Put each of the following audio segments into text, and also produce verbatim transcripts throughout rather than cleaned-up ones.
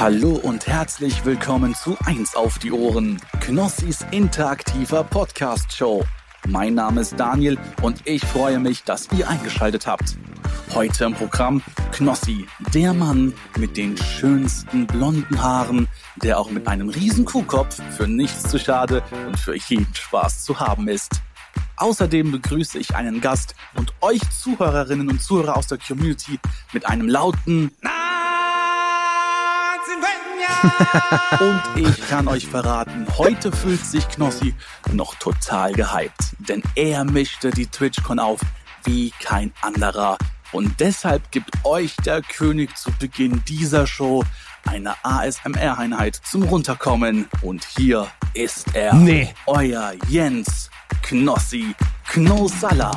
Hallo und herzlich willkommen zu eins auf die Ohren, Knossis interaktiver Podcast-Show. Mein Name ist Daniel und ich freue mich, dass ihr eingeschaltet habt. Heute im Programm Knossi, der Mann mit den schönsten blonden Haaren, der auch mit einem riesen Kuhkopf für nichts zu schade und für jeden Spaß zu haben ist. Außerdem begrüße ich einen Gast und euch Zuhörerinnen und Zuhörer aus der Community mit einem lauten Und ich kann euch verraten, heute fühlt sich Knossi noch total gehypt, denn er mischte die TwitchCon auf wie kein anderer. Und deshalb gibt euch der König zu Beginn dieser Show eine A S M R-Einheit zum Runterkommen. Und hier ist er, nee. euer Jens Knossi Knossalla.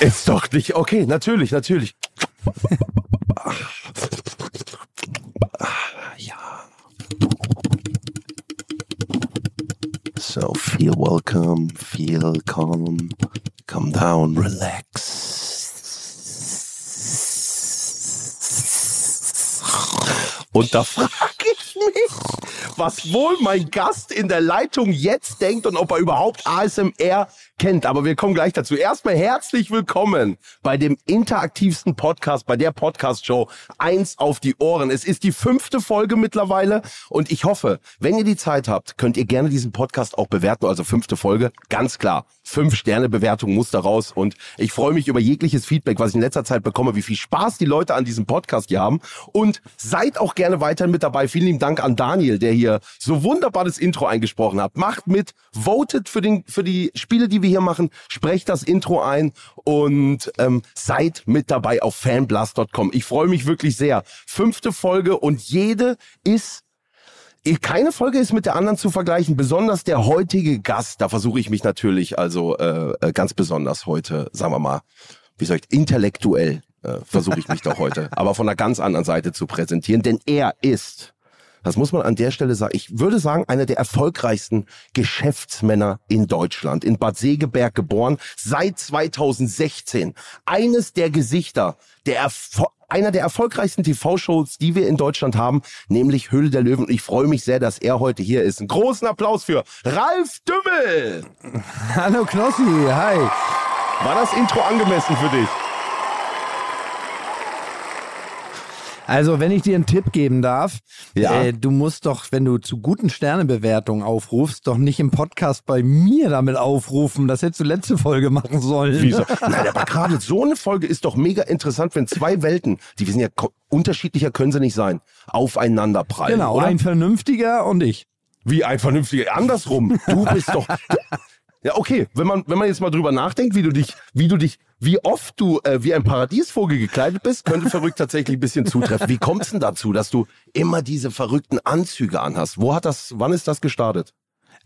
Ist doch nicht okay, natürlich, natürlich. Ja. So, feel welcome, feel calm, come down, relax. Und da frage ich mich, was wohl mein Gast in der Leitung jetzt denkt und ob er überhaupt A S M R kennt. Aber wir kommen gleich dazu. Erstmal herzlich willkommen bei dem interaktivsten Podcast, bei der Podcast-Show eins auf die Ohren. Es ist die fünfte Folge mittlerweile und ich hoffe, wenn ihr die Zeit habt, könnt ihr gerne diesen Podcast auch bewerten. Also fünfte Folge, ganz klar. Fünf-Sterne-Bewertung muss da raus und ich freue mich über jegliches Feedback, was ich in letzter Zeit bekomme, wie viel Spaß die Leute an diesem Podcast hier haben und seid auch gerne weiterhin mit dabei. Vielen lieben Dank an Daniel, der hier so wunderbar das Intro eingesprochen hat. Macht mit, votet für den, für die Spiele, die wir hier machen, sprecht das Intro ein und ähm, seid mit dabei auf fanblast Punkt com. Ich freue mich wirklich sehr. Fünfte Folge und jede ist, keine Folge ist mit der anderen zu vergleichen, besonders der heutige Gast, da versuche ich mich natürlich also äh, ganz besonders heute, sagen wir mal, wie soll ich, intellektuell äh, versuche ich mich doch heute, aber von einer ganz anderen Seite zu präsentieren, denn er ist... Das muss man an der Stelle sagen. Ich würde sagen, einer der erfolgreichsten Geschäftsmänner in Deutschland. In Bad Segeberg geboren, seit zweitausendsechzehn. Eines der Gesichter, der Erfol- einer der erfolgreichsten T V-Shows, die wir in Deutschland haben, nämlich Höhle der Löwen. Und ich freue mich sehr, dass er heute hier ist. Einen großen Applaus für Ralf Dümmel! Hallo Knossi, hi! War das Intro angemessen für dich? Also, wenn ich dir einen Tipp geben darf, ja. äh, du musst doch, wenn du zu guten Sternebewertungen aufrufst, doch nicht im Podcast bei mir damit aufrufen. Das hättest du letzte Folge machen sollen. Wieso? Nein, aber gerade so eine Folge ist doch mega interessant, wenn zwei Welten, die wir sind ja ko- unterschiedlicher können sie nicht sein, aufeinander prallen. Genau, oder? Ein Vernünftiger und ich. Wie ein Vernünftiger? Andersrum. Du bist doch... Du, ja, okay, wenn man, wenn man jetzt mal drüber nachdenkt, wie du dich, wie du dich, wie oft du äh, wie ein Paradiesvogel gekleidet bist, könnte verrückt tatsächlich ein bisschen zutreffen. Wie kommt's denn dazu, dass du immer diese verrückten Anzüge anhast? Wo hat das, wann ist das gestartet?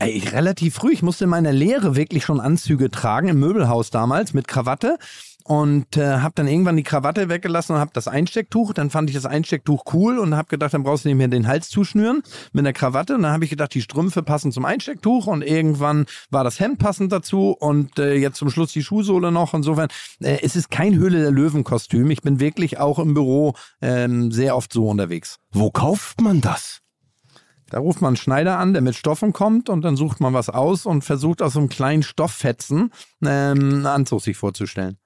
Ey, ich, relativ früh. Ich musste in meiner Lehre wirklich schon Anzüge tragen, im Möbelhaus damals, mit Krawatte. Und äh, habe dann irgendwann die Krawatte weggelassen und habe das Einstecktuch. Dann fand ich das Einstecktuch cool und habe gedacht, dann brauchst du nicht mehr den Hals zuschnüren mit der Krawatte. Und dann habe ich gedacht, die Strümpfe passen zum Einstecktuch. Und irgendwann war das Hemd passend dazu. Und äh, jetzt zum Schluss die Schuhsohle noch. Insofern, äh, es ist kein Höhle der Löwen-Kostüm. Ich bin wirklich auch im Büro ähm, sehr oft so unterwegs. Wo kauft man das? Da ruft man einen Schneider an, der mit Stoffen kommt und dann sucht man was aus und versucht aus so einem kleinen Stofffetzen ähm, einen Anzug sich vorzustellen.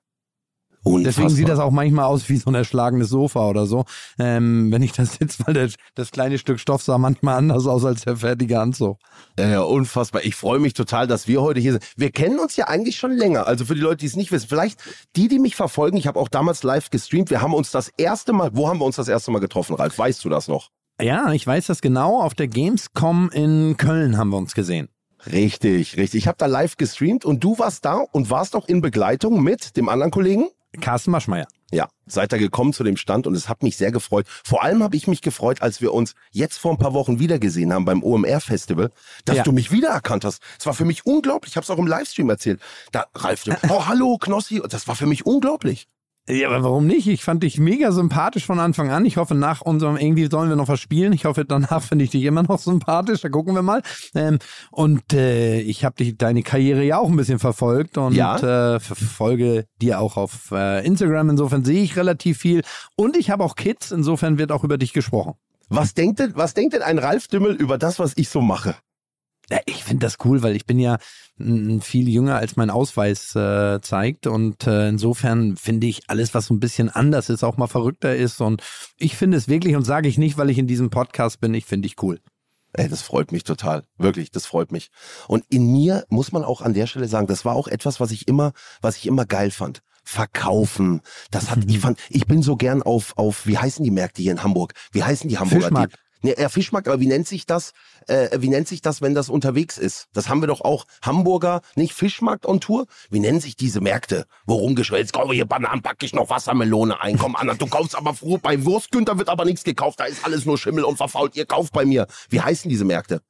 Unfassbar. Deswegen sieht das auch manchmal aus wie so ein erschlagenes Sofa oder so, ähm, wenn ich das jetzt, weil der, das kleine Stück Stoff sah manchmal anders aus als der fertige Anzug. Ja, ja, unfassbar. Ich freue mich total, dass wir heute hier sind. Wir kennen uns ja eigentlich schon länger, also für die Leute, die es nicht wissen. Vielleicht die, die mich verfolgen, ich habe auch damals live gestreamt, wir haben uns das erste Mal, wo haben wir uns das erste Mal getroffen, Ralf? Weißt du das noch? Ja, ich weiß das genau, auf der Gamescom in Köln haben wir uns gesehen. Richtig, richtig. Ich habe da live gestreamt und du warst da und warst auch in Begleitung mit dem anderen Kollegen? Carsten Maschmeyer. Ja, seid ihr gekommen zu dem Stand und es hat mich sehr gefreut. Vor allem habe ich mich gefreut, als wir uns jetzt vor ein paar Wochen wiedergesehen haben beim O M R Festival, dass ja. du mich wiedererkannt hast. Es war für mich unglaublich, ich habe es auch im Livestream erzählt. Da Ralf, oh hallo Knossi, das war für mich unglaublich. Ja, aber warum nicht? Ich fand dich mega sympathisch von Anfang an. Ich hoffe, nach unserem, irgendwie sollen wir noch was spielen. Ich hoffe, danach finde ich dich immer noch sympathisch. Da gucken wir mal. Ähm, und äh, ich habe dich deine Karriere ja auch ein bisschen verfolgt und ja. äh, verfolge dir auch auf äh, Instagram. Insofern sehe ich relativ viel. Und ich habe auch Kids. Insofern wird auch über dich gesprochen. Was denkt denn, was denkt denn ein Ralf Dümmel über das, was ich so mache? Ja, ich finde das cool, weil ich bin ja viel jünger, als mein Ausweis äh, zeigt. Und äh, insofern finde ich alles, was so ein bisschen anders ist, auch mal verrückter ist. Und ich finde es wirklich, und sage ich nicht, weil ich in diesem Podcast bin, ich finde ich cool. Ey, das freut mich total. Wirklich, das freut mich. Und in mir muss man auch an der Stelle sagen, das war auch etwas, was ich immer, was ich immer geil fand. Verkaufen. Das hat, ich fand, ich bin so gern auf, auf, wie heißen die Märkte hier in Hamburg? Wie heißen die Hamburger? Fischmarkt. Nee, ja, Fischmarkt, aber wie nennt sich das, äh, wie nennt sich das, wenn das unterwegs ist? Das haben wir doch auch. Hamburger, nicht Fischmarkt on Tour? Wie nennen sich diese Märkte? Wo rumgeschwelzt, komm hier, Bananen, pack ich noch Wassermelone ein. Komm, Anna, du kaufst aber froh. Bei Wurstgünter wird aber nichts gekauft. Da ist alles nur Schimmel und verfault. Ihr kauft bei mir. Wie heißen diese Märkte?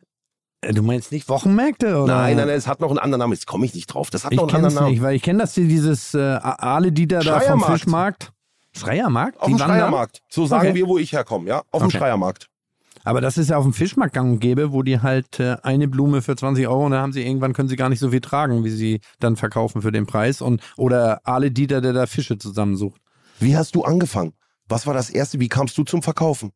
Du meinst nicht Wochenmärkte? Oder? Nein, nein, nein, es hat noch einen anderen Namen. Jetzt komme ich nicht drauf. Das hat ich noch einen anderen Namen. Nicht, weil ich kenne das hier, dieses äh, Aale-Dieter da vom Fischmarkt. Schreiermarkt? Auf dem Schreiermarkt. So sagen okay. wir, wo ich herkomme. Ja, auf okay. dem Schreiermarkt. Aber das ist ja auf dem Fischmarkt gang und gäbe, wo die halt äh, eine Blume für zwanzig Euro und dann haben sie irgendwann, können sie gar nicht so viel tragen, wie sie dann verkaufen für den Preis. Und, oder Aale Dieter, der da Fische zusammensucht. Wie hast du angefangen? Was war das Erste? Wie kamst du zum Verkaufen?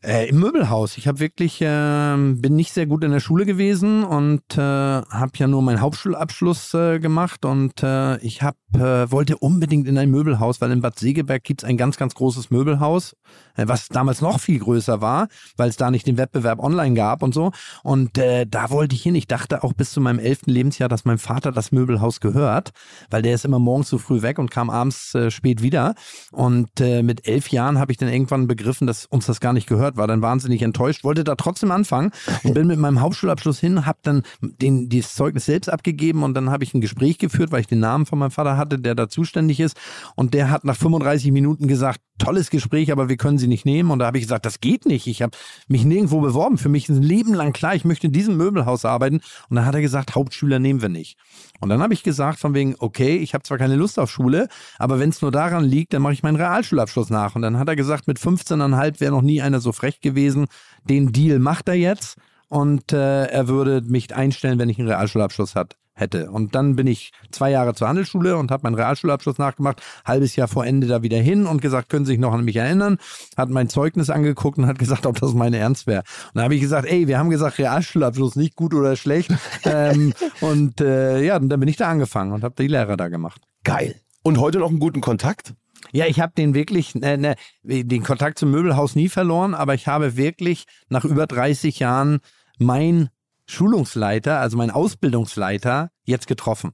Äh, Im Möbelhaus. Ich habe wirklich, äh, bin nicht sehr gut in der Schule gewesen und äh, habe ja nur meinen Hauptschulabschluss äh, gemacht und äh, ich hab, äh, wollte unbedingt in ein Möbelhaus, weil in Bad Segeberg gibt es ein ganz, ganz großes Möbelhaus, äh, was damals noch viel größer war, weil es da nicht den Wettbewerb online gab und so. Und äh, da wollte ich hin. Ich dachte auch bis zu meinem elften Lebensjahr, dass meinem Vater das Möbelhaus gehört, weil der ist immer morgens so früh weg und kam abends äh, spät wieder. Und äh, mit elf Jahren habe ich dann irgendwann begriffen, dass uns das gar nicht gehört war, dann wahnsinnig enttäuscht, wollte da trotzdem anfangen und bin mit meinem Hauptschulabschluss hin, habe dann den, dieses Zeugnis selbst abgegeben und dann habe ich ein Gespräch geführt, weil ich den Namen von meinem Vater hatte, der da zuständig ist und der hat nach fünfunddreißig Minuten gesagt, tolles Gespräch, aber wir können Sie nicht nehmen und da habe ich gesagt, das geht nicht, ich habe mich nirgendwo beworben, für mich ist ein Leben lang klar, ich möchte in diesem Möbelhaus arbeiten und dann hat er gesagt, Hauptschüler nehmen wir nicht und dann habe ich gesagt von wegen, okay, ich habe zwar keine Lust auf Schule, aber wenn es nur daran liegt, dann mache ich meinen Realschulabschluss nach und dann hat er gesagt, mit fünfzehn Komma fünf wäre noch nie einer so frech gewesen, den Deal macht er jetzt und äh, er würde mich einstellen, wenn ich einen Realschulabschluss hat, hätte. Und dann bin ich zwei Jahre zur Handelsschule und habe meinen Realschulabschluss nachgemacht, halbes Jahr vor Ende da wieder hin und gesagt, können Sie sich noch an mich erinnern, hat mein Zeugnis angeguckt und hat gesagt, ob das meine Ernst wäre. Und dann habe ich gesagt, ey, wir haben gesagt, Realschulabschluss nicht gut oder schlecht ähm, und äh, ja, und dann bin ich da angefangen und habe die Lehrer da gemacht. Geil. Und heute noch einen guten Kontakt? Ja, ich habe den wirklich, äh, ne, den Kontakt zum Möbelhaus nie verloren, aber ich habe wirklich nach über dreißig Jahren meinen Schulungsleiter, also meinen Ausbildungsleiter, jetzt getroffen.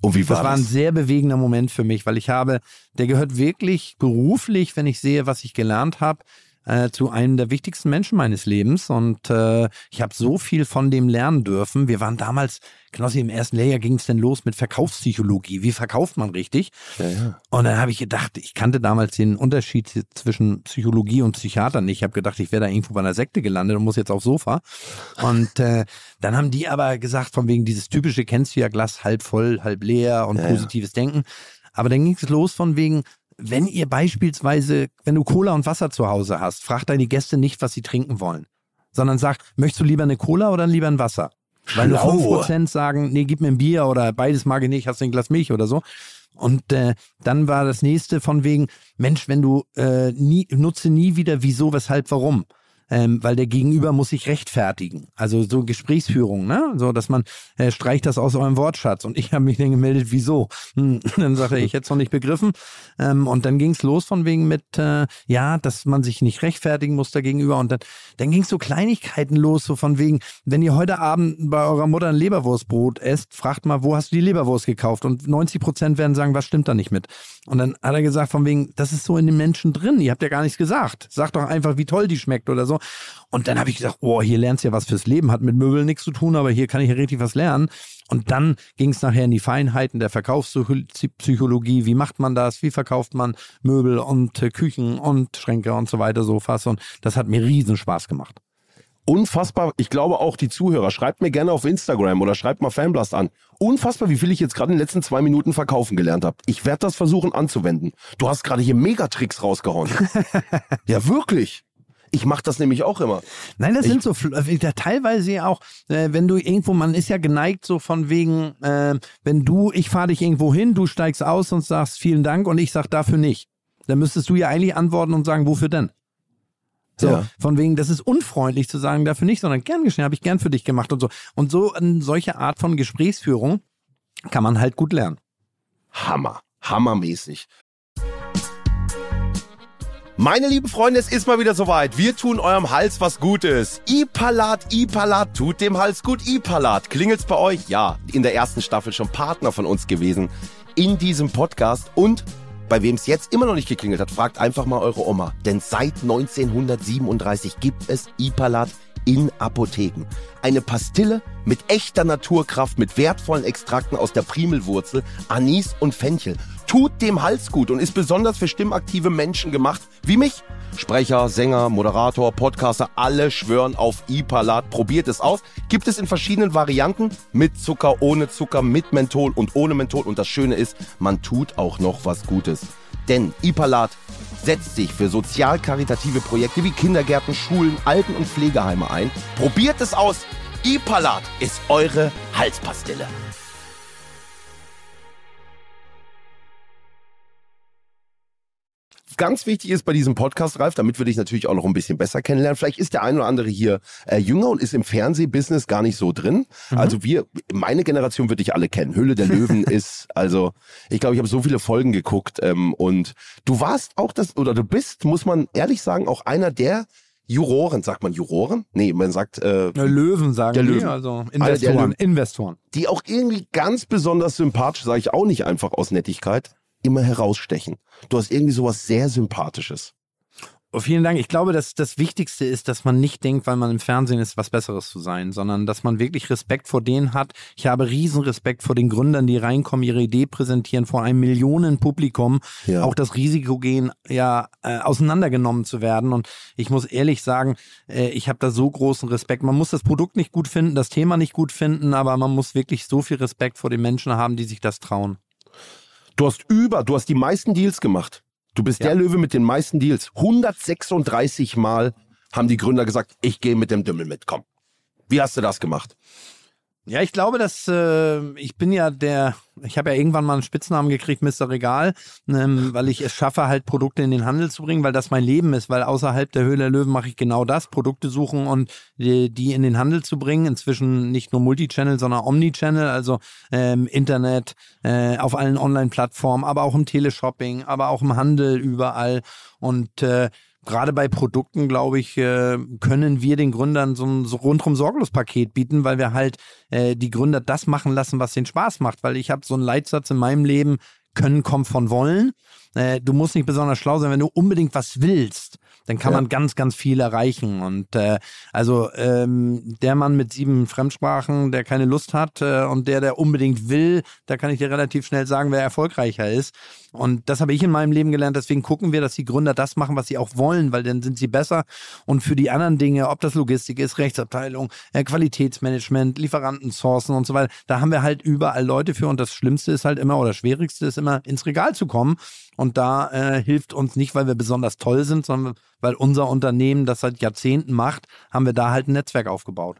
Und wie war das? Das war ein sehr bewegender Moment für mich, weil ich habe, der gehört wirklich beruflich, wenn ich sehe, was ich gelernt habe, Äh, zu einem der wichtigsten Menschen meines Lebens und äh, ich habe so viel von dem lernen dürfen. Wir waren damals, Knossi, im ersten Lehrjahr ging es denn los mit Verkaufspsychologie. Wie verkauft man richtig? Ja, ja. Und dann habe ich gedacht, ich kannte damals den Unterschied zwischen Psychologie und Psychiater nicht. Ich habe gedacht, ich wäre da irgendwo bei einer Sekte gelandet und muss jetzt aufs Sofa. Und äh, dann haben die aber gesagt, von wegen dieses typische, kennst du ja, Glas halb voll, halb leer und ja, positives ja. Denken. Aber dann ging es los von wegen, wenn ihr beispielsweise, wenn du Cola und Wasser zu Hause hast, frag deine Gäste nicht, was sie trinken wollen, sondern sag, möchtest du lieber eine Cola oder lieber ein Wasser? Weil nur fünf Prozent sagen, nee, gib mir ein Bier oder beides mag ich nicht, hast du ein Glas Milch oder so. Und äh, dann war das nächste von wegen, Mensch, wenn du äh, nie, nutze nie wieder wieso, weshalb, warum. Ähm, weil der Gegenüber muss sich rechtfertigen. Also so Gesprächsführung, ne? So, dass man äh, streicht das aus eurem Wortschatz. Und ich habe mich dann gemeldet, wieso? Hm. Dann sagte er, ich hätte es noch nicht begriffen. Ähm, und dann ging es los von wegen mit, äh, ja, dass man sich nicht rechtfertigen muss der Gegenüber. Und dann, dann ging es so Kleinigkeiten los, so von wegen, wenn ihr heute Abend bei eurer Mutter ein Leberwurstbrot esst, fragt mal, wo hast du die Leberwurst gekauft? Und neunzig Prozent werden sagen, was stimmt da nicht mit? Und dann hat er gesagt von wegen, das ist so in den Menschen drin. Ihr habt ja gar nichts gesagt. Sagt doch einfach, wie toll die schmeckt oder so. Und dann habe ich gesagt, oh, hier lernst du ja was fürs Leben, hat mit Möbeln nichts zu tun, aber hier kann ich ja richtig was lernen. Und dann ging es nachher in die Feinheiten der Verkaufspsychologie, wie macht man das, wie verkauft man Möbel und äh, Küchen und Schränke und so weiter, Sofas. Und das hat mir riesen Spaß gemacht. unfassbar, ich glaube auch die Zuhörer, schreibt mir gerne auf Instagram oder schreibt mal Fanblast an. Unfassbar, wie viel ich jetzt gerade in den letzten zwei Minuten verkaufen gelernt habe. Ich werde das versuchen anzuwenden. Du hast gerade hier Megatricks rausgehauen. Ja, wirklich. Ich mache das nämlich auch immer. Nein, das ich, sind so, ja, teilweise ja auch, äh, wenn du irgendwo, man ist ja geneigt so von wegen, äh, wenn du, ich fahre dich irgendwo hin, du steigst aus und sagst vielen Dank und ich sag dafür nicht. Dann müsstest du ja eigentlich antworten und sagen, wofür denn? So, ja. Von wegen, das ist unfreundlich zu sagen, dafür nicht, sondern gern geschehen, habe ich gern für dich gemacht und so. Und so eine solche Art von Gesprächsführung kann man halt gut lernen. Hammer, hammermäßig. Meine lieben Freunde, es ist mal wieder soweit. Wir tun eurem Hals was Gutes. Ipalat, Ipalat, tut dem Hals gut. Ipalat, klingelt's bei euch? Ja, in der ersten Staffel schon Partner von uns gewesen in diesem Podcast. Und bei wem es jetzt immer noch nicht geklingelt hat, fragt einfach mal eure Oma. Denn seit neunzehnhundertsiebenunddreißig gibt es Ipalat in Apotheken. Eine Pastille mit echter Naturkraft, mit wertvollen Extrakten aus der Primelwurzel, Anis und Fenchel. Tut dem Hals gut und ist besonders für stimmaktive Menschen gemacht, wie mich. Sprecher, Sänger, Moderator, Podcaster, alle schwören auf Ipalat. Probiert es aus. Gibt es in verschiedenen Varianten. Mit Zucker, ohne Zucker, mit Menthol und ohne Menthol. Und das Schöne ist, man tut auch noch was Gutes. Denn Ipalat setzt sich für sozial-karitative Projekte wie Kindergärten, Schulen, Alten- und Pflegeheime ein. Probiert es aus. Ipalat ist eure Halspastille. Ganz wichtig ist bei diesem Podcast, Ralf, damit wir dich natürlich auch noch ein bisschen besser kennenlernen. Vielleicht ist der ein oder andere hier äh, jünger und ist im Fernsehbusiness gar nicht so drin. Mhm. Also wir, meine Generation wird dich alle kennen. Höhle der Löwen ist, also ich glaube, ich habe so viele Folgen geguckt. Ähm, und du warst auch das, oder du bist, muss man ehrlich sagen, auch einer der Juroren, sagt man Juroren? Nee, man sagt... Äh, Löwen sagen der die, Löwen. Also Investoren, Löwen, Investoren. Die auch irgendwie ganz besonders sympathisch, sage ich auch nicht einfach aus Nettigkeit, immer herausstechen. Du hast irgendwie sowas sehr Sympathisches. Oh, vielen Dank. Ich glaube, dass das Wichtigste ist, dass man nicht denkt, weil man im Fernsehen ist, was Besseres zu sein, sondern dass man wirklich Respekt vor denen hat. Ich habe riesen Respekt vor den Gründern, die reinkommen, ihre Idee präsentieren, vor einem Millionenpublikum, ja, auch das Risiko gehen, ja, äh, auseinandergenommen zu werden. Und ich muss ehrlich sagen, äh, ich habe da so großen Respekt. Man muss das Produkt nicht gut finden, das Thema nicht gut finden, aber man muss wirklich so viel Respekt vor den Menschen haben, die sich das trauen. Du hast über, du hast die meisten Deals gemacht. Du bist ja der Löwe mit den meisten Deals. hundertsechsunddreißig Mal haben die Gründer gesagt, ich gehe mit dem Dümmel mit, komm. Wie hast du das gemacht? Ja, ich glaube, dass äh, ich bin ja der, ich habe ja irgendwann mal einen Spitznamen gekriegt, Mister Regal, ähm, weil ich es schaffe, halt Produkte in den Handel zu bringen, weil das mein Leben ist, weil außerhalb der Höhle der Löwen mache ich genau das, Produkte suchen und die, die in den Handel zu bringen, inzwischen nicht nur Multichannel, sondern Omnichannel, also ähm, Internet, äh, auf allen Online-Plattformen, aber auch im Teleshopping, aber auch im Handel, überall und äh, gerade bei Produkten, glaube ich, können wir den Gründern so ein Rundum-Sorglos-Paket bieten, weil wir halt äh, die Gründer das machen lassen, was den Spaß macht. Weil ich habe so einen Leitsatz in meinem Leben, Können kommt von Wollen. Äh, du musst nicht besonders schlau sein, wenn du unbedingt was willst, dann kann ja man ganz, ganz viel erreichen. Und äh, also ähm, der Mann mit sieben Fremdsprachen, der keine Lust hat äh, und der, der unbedingt will, da kann ich dir relativ schnell sagen, wer erfolgreicher ist. Und das habe ich in meinem Leben gelernt. Deswegen gucken wir, dass die Gründer das machen, was sie auch wollen, weil dann sind sie besser. Und für die anderen Dinge, ob das Logistik ist, Rechtsabteilung, äh, Qualitätsmanagement, Lieferanten, Sourcen und so weiter, da haben wir halt überall Leute für. Und das Schlimmste ist halt immer, oder das Schwierigste ist immer, ins Regal zu kommen. Und da äh, hilft uns nicht, weil wir besonders toll sind, sondern weil unser Unternehmen das seit Jahrzehnten macht, haben wir da halt ein Netzwerk aufgebaut.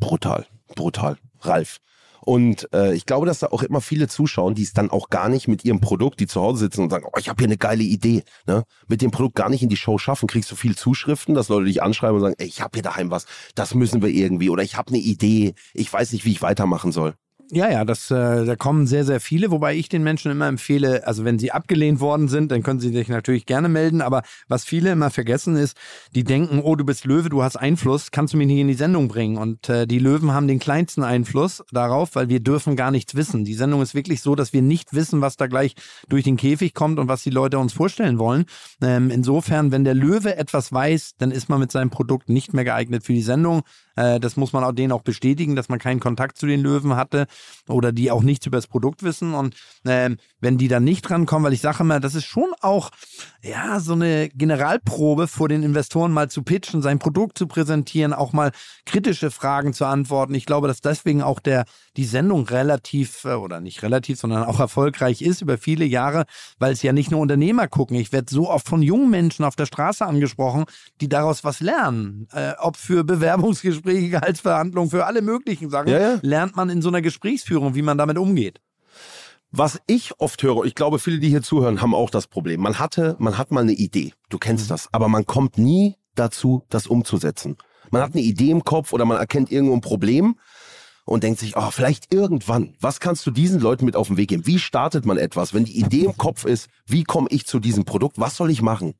Brutal, brutal. Ralf. Und äh, ich glaube, dass da auch immer viele zuschauen, die es dann auch gar nicht mit ihrem Produkt, die zu Hause sitzen und sagen, oh, ich habe hier eine geile Idee, ne? Mit dem Produkt gar nicht in die Show schaffen, kriegst du viel Zuschriften, dass Leute dich anschreiben und sagen, ey, ich habe hier daheim was, das müssen wir irgendwie oder ich habe eine Idee, ich weiß nicht, wie ich weitermachen soll. Ja, ja, das, äh, da kommen sehr, sehr viele, wobei ich den Menschen immer empfehle, also wenn sie abgelehnt worden sind, dann können sie sich natürlich gerne melden, aber was viele immer vergessen ist, die denken, oh, du bist Löwe, du hast Einfluss, kannst du mich nicht in die Sendung bringen? Und äh, die Löwen haben den kleinsten Einfluss darauf, weil wir dürfen gar nichts wissen. Die Sendung ist wirklich so, dass wir nicht wissen, was da gleich durch den Käfig kommt und was die Leute uns vorstellen wollen. Ähm, insofern, wenn der Löwe etwas weiß, dann ist man mit seinem Produkt nicht mehr geeignet für die Sendung, Äh, das muss man auch denen auch bestätigen, dass man keinen Kontakt zu den Löwen hatte oder die auch nichts über das Produkt wissen. Und ähm, wenn die dann nicht drankommen, weil ich sage immer, das ist schon auch ja so eine Generalprobe vor den Investoren mal zu pitchen, sein Produkt zu präsentieren, auch mal kritische Fragen zu antworten. Ich glaube, dass deswegen auch der die Sendung relativ, oder nicht relativ, sondern auch erfolgreich ist über viele Jahre, weil es ja nicht nur Unternehmer gucken. Ich werde so oft von jungen Menschen auf der Straße angesprochen, die daraus was lernen. Äh, ob für Bewerbungsgespräche, Gehaltsverhandlungen, für alle möglichen Sachen, ja, ja. lernt man in so einer Gesprächsführung, wie man damit umgeht. Was ich oft höre, ich glaube, viele, die hier zuhören, haben auch das Problem. Man hatte, man hat mal eine Idee, du kennst das, aber man kommt nie dazu, das umzusetzen. Man hat eine Idee im Kopf oder man erkennt irgendwo ein Problem und denkt sich, oh, vielleicht irgendwann, was kannst du diesen Leuten mit auf den Weg geben? Wie startet man etwas, wenn die Idee im Kopf ist, wie komme ich zu diesem Produkt, was soll ich machen?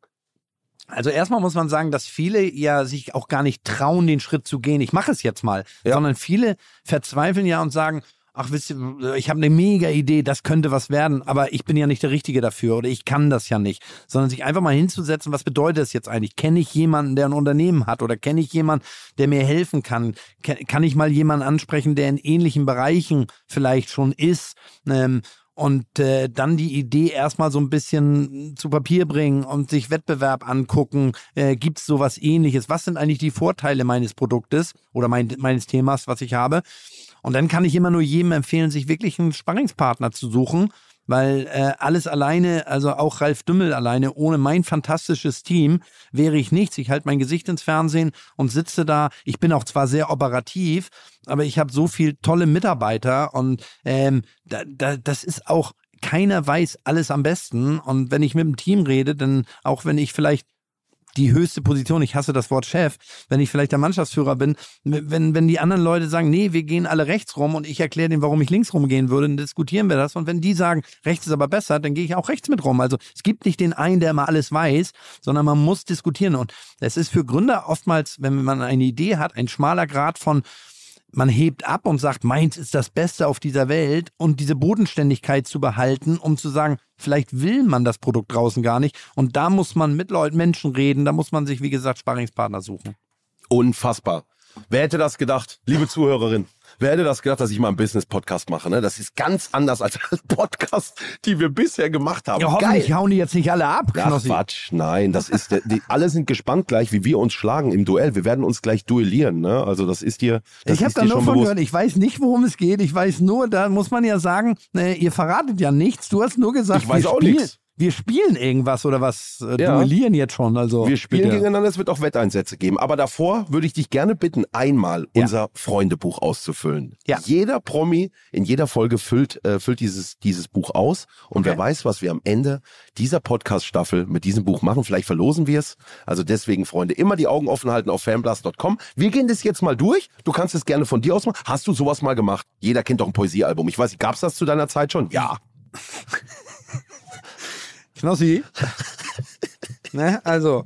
Also erstmal muss man sagen, dass viele ja sich auch gar nicht trauen, den Schritt zu gehen, ich mache es jetzt mal, ja. sondern viele verzweifeln ja und sagen, ach, wisst ihr, ich habe eine mega Idee, das könnte was werden, aber ich bin ja nicht der Richtige dafür oder ich kann das ja nicht. Sondern sich einfach mal hinzusetzen, was bedeutet das jetzt eigentlich? Kenne ich jemanden, der ein Unternehmen hat oder kenne ich jemanden, der mir helfen kann? Kann ich mal jemanden ansprechen, der in ähnlichen Bereichen vielleicht schon ist? Ähm, Und äh, dann die Idee erstmal so ein bisschen zu Papier bringen und sich Wettbewerb angucken. Äh, gibt es sowas Ähnliches? Was sind eigentlich die Vorteile meines Produktes oder mein, meines Themas, was ich habe? Und dann kann ich immer nur jedem empfehlen, sich wirklich einen Sparringspartner zu suchen, weil äh, alles alleine, also auch Ralf Dümmel alleine, ohne mein fantastisches Team wäre ich nichts. Ich halte mein Gesicht ins Fernsehen und sitze da. Ich bin auch zwar sehr operativ, aber ich habe so viele tolle Mitarbeiter und ähm, da, da, das ist auch, keiner weiß alles am besten. Und wenn ich mit dem Team rede, dann auch wenn ich vielleicht die höchste Position, ich hasse das Wort Chef, wenn ich vielleicht der Mannschaftsführer bin, wenn, wenn die anderen Leute sagen, nee, wir gehen alle rechts rum und ich erkläre denen, warum ich links rum gehen würde, dann diskutieren wir das. Und wenn die sagen, rechts ist aber besser, dann gehe ich auch rechts mit rum. Also es gibt nicht den einen, der immer alles weiß, sondern man muss diskutieren. Und es ist für Gründer oftmals, wenn man eine Idee hat, ein schmaler Grat von, man hebt ab und sagt, meins ist das Beste auf dieser Welt und diese Bodenständigkeit zu behalten, um zu sagen, vielleicht will man das Produkt draußen gar nicht. Und da muss man mit Leuten, Menschen reden, da muss man sich, wie gesagt, Sparringspartner suchen. Unfassbar. Wer hätte das gedacht, liebe Zuhörerin? Wer hätte das gedacht, dass ich mal einen Business-Podcast mache? Ne? Das ist ganz anders als alle Podcasts, die wir bisher gemacht haben. Ja, hoffentlich Geil. Hauen die jetzt nicht alle ab, Knossi. Ach, Quatsch, nein. Das ist, die, alle sind gespannt gleich, wie wir uns schlagen im Duell. Wir werden uns gleich duellieren. Ne? Also das ist dir das Ich habe da nur von bewusst. Gehört, ich weiß nicht, worum es geht. Ich weiß nur, da muss man ja sagen, ne, ihr verratet ja nichts. Du hast nur gesagt, ich weiß auch nichts. Wir spielen irgendwas oder was, äh, ja. duellieren jetzt schon. Also, wir spielen bitte. Gegeneinander, es wird auch Wetteinsätze geben. Aber davor würde ich dich gerne bitten, einmal ja. unser Freundebuch auszufüllen. Ja. Jeder Promi in jeder Folge füllt, äh, füllt dieses, dieses Buch aus. Und okay. wer weiß, was wir am Ende dieser Podcast-Staffel mit diesem Buch machen. Vielleicht verlosen wir es. Also deswegen, Freunde, immer die Augen offen halten auf fanblast punkt com. Wir gehen das jetzt mal durch. Du kannst es gerne von dir aus machen. Hast du sowas mal gemacht? Jeder kennt doch ein Poesiealbum. Ich weiß nicht, gab es das zu deiner Zeit schon? Ja. Knossi, ne? Also,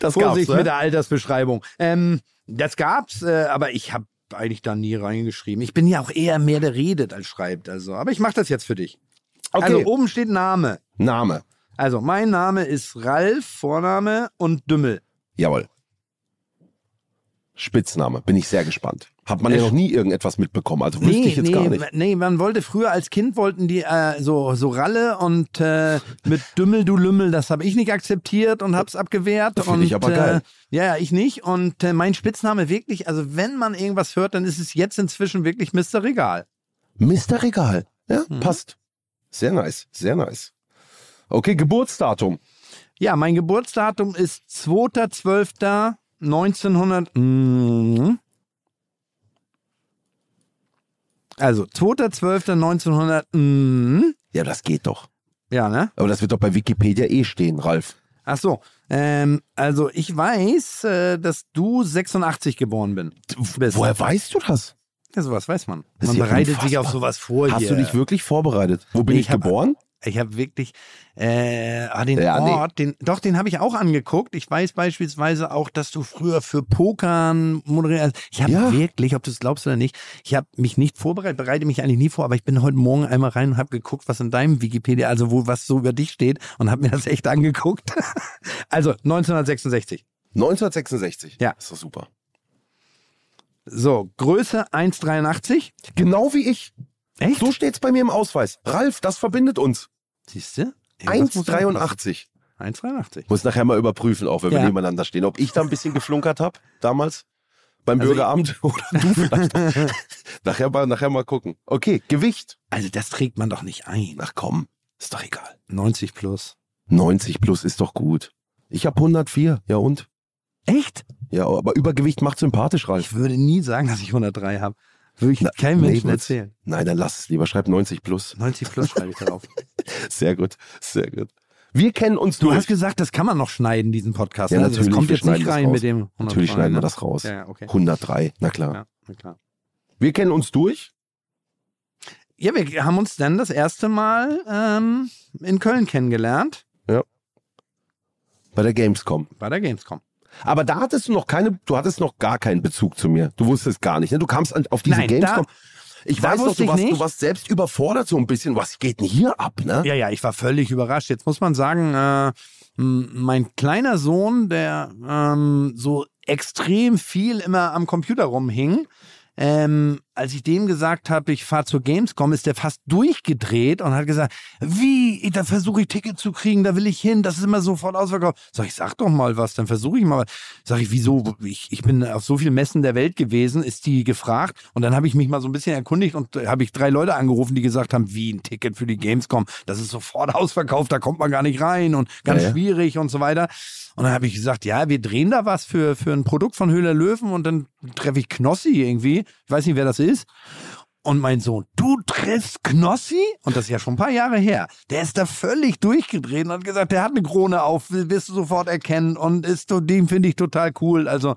das Vorsicht gab's, ne? mit der Altersbeschreibung. Ähm, das gab's, äh, aber ich habe eigentlich da nie reingeschrieben. Ich bin ja auch eher mehr, der redet als schreibt. Also, aber ich mache das jetzt für dich. Okay. Also oben steht Name. Name. Also mein Name ist Ralf, Vorname und Dümmel. Jawohl. Spitzname, bin ich sehr gespannt. Hat man ja noch nie irgendetwas mitbekommen, also wüsste nee, ich jetzt nee, gar nicht. Nee, man wollte früher als Kind, wollten die äh, so, so Ralle und äh, mit Dümmel, du Lümmel, das habe ich nicht akzeptiert und habe es abgewehrt. Das finde ich aber äh, geil. Ja, ich nicht und äh, mein Spitzname wirklich, also wenn man irgendwas hört, dann ist es jetzt inzwischen wirklich Mister Regal. Mister Regal, ja, mhm. passt. Sehr nice, sehr nice. Okay, Geburtsdatum. Ja, mein Geburtsdatum ist zweiter zwölfter neunzehnhundert... Mm, Also, zweiter zwölfter neunzehnhundert... Mm. Ja, das geht doch. Ja, ne? Aber das wird doch bei Wikipedia eh stehen, Ralf. Ach so. Ähm, also, ich weiß, äh, dass du sechsundachtzig geboren bin, bist. Woher weißt du das? Ja, sowas weiß man. Man ja bereitet unfassbar. Sich auf sowas vor. Hast hier. Du dich wirklich vorbereitet? Wo bin ich, ich hab, geboren? Ich habe wirklich... Äh, ah, den ja, Ort, nee. den, doch, den habe ich auch angeguckt. Ich weiß beispielsweise auch, dass du früher für Pokern moderiert hast. Ich habe ja. wirklich, ob du es glaubst oder nicht, ich habe mich nicht vorbereitet, bereite mich eigentlich nie vor, aber ich bin heute Morgen einmal rein und habe geguckt, was in deinem Wikipedia, also wo was so über dich steht und habe mir das echt angeguckt. Also neunzehnhundertsechsundsechzig. neunzehnhundertsechsundsechzig? Ja. Das ist doch super. So, Größe eins Komma dreiundachtzig. Genau wie ich. Echt? So steht es bei mir im Ausweis. Ralf, das verbindet uns. Siehst du? eins Komma dreiundachtzig. eins Komma dreiundachtzig. Muss nachher mal überprüfen, auch wenn ja. wir nebeneinander stehen, ob ich da ein bisschen geflunkert habe damals beim also Bürgeramt oder du vielleicht. nachher, mal, nachher mal gucken. Okay, Gewicht. Also das trägt man doch nicht ein. Ach komm, ist doch egal. neunzig plus. neunzig plus ist doch gut. Ich habe hundertvier, ja und? Echt? Ja, aber Übergewicht macht sympathisch, Ralf. Ich würde nie sagen, dass ich hundertdrei habe. Würde ich Na, keinem Menschen nee, erzählen. Nein, dann lass es lieber. Schreib neunzig plus. neunzig plus schreibe ich darauf. Sehr gut, sehr gut. Wir kennen uns durch. Du hast gesagt, das kann man noch schneiden, diesen Podcast. Ja, also natürlich, das kommt jetzt nicht rein mit dem hundertdrei. Natürlich schneiden wir das raus. Ja, ja, okay. hundertdrei, na klar. Ja, na klar. Wir kennen uns durch. Ja, wir haben uns dann das erste Mal ähm, in Köln kennengelernt. Ja. Bei der Gamescom. Bei der Gamescom. Aber da hattest du noch keine, du hattest noch gar keinen Bezug zu mir. Du wusstest gar nicht, ne? Du kamst an, auf diese Nein, Gamescom. Da, ich weiß noch, du warst, du warst selbst überfordert so ein bisschen. Was geht denn hier ab, ne? Ja, ja, ich war völlig überrascht. Jetzt muss man sagen, äh, mein kleiner Sohn, der ähm, so extrem viel immer am Computer rumhing, ähm, als ich dem gesagt habe, ich fahre zur Gamescom, ist der fast durchgedreht und hat gesagt, wie, da versuche ich Ticket zu kriegen, da will ich hin, das ist immer sofort ausverkauft. Sag ich, sag doch mal was, dann versuche ich mal was. Sag ich, wieso, ich, ich bin auf so vielen Messen der Welt gewesen, ist die gefragt. Und dann habe ich mich mal so ein bisschen erkundigt und habe ich drei Leute angerufen, die gesagt haben, wie, ein Ticket für die Gamescom, das ist sofort ausverkauft, da kommt man gar nicht rein und ganz ja, schwierig ja. und so weiter. Und dann habe ich gesagt, ja, wir drehen da was für, für ein Produkt von Höhle der Löwen und dann treffe ich Knossi irgendwie, ich weiß nicht, wer das ist. Ist. Und mein Sohn, du triffst Knossi? Und das ist ja schon ein paar Jahre her. Der ist da völlig durchgedreht und hat gesagt, der hat eine Krone auf, wirst du sofort erkennen und ist, den finde ich total cool. Also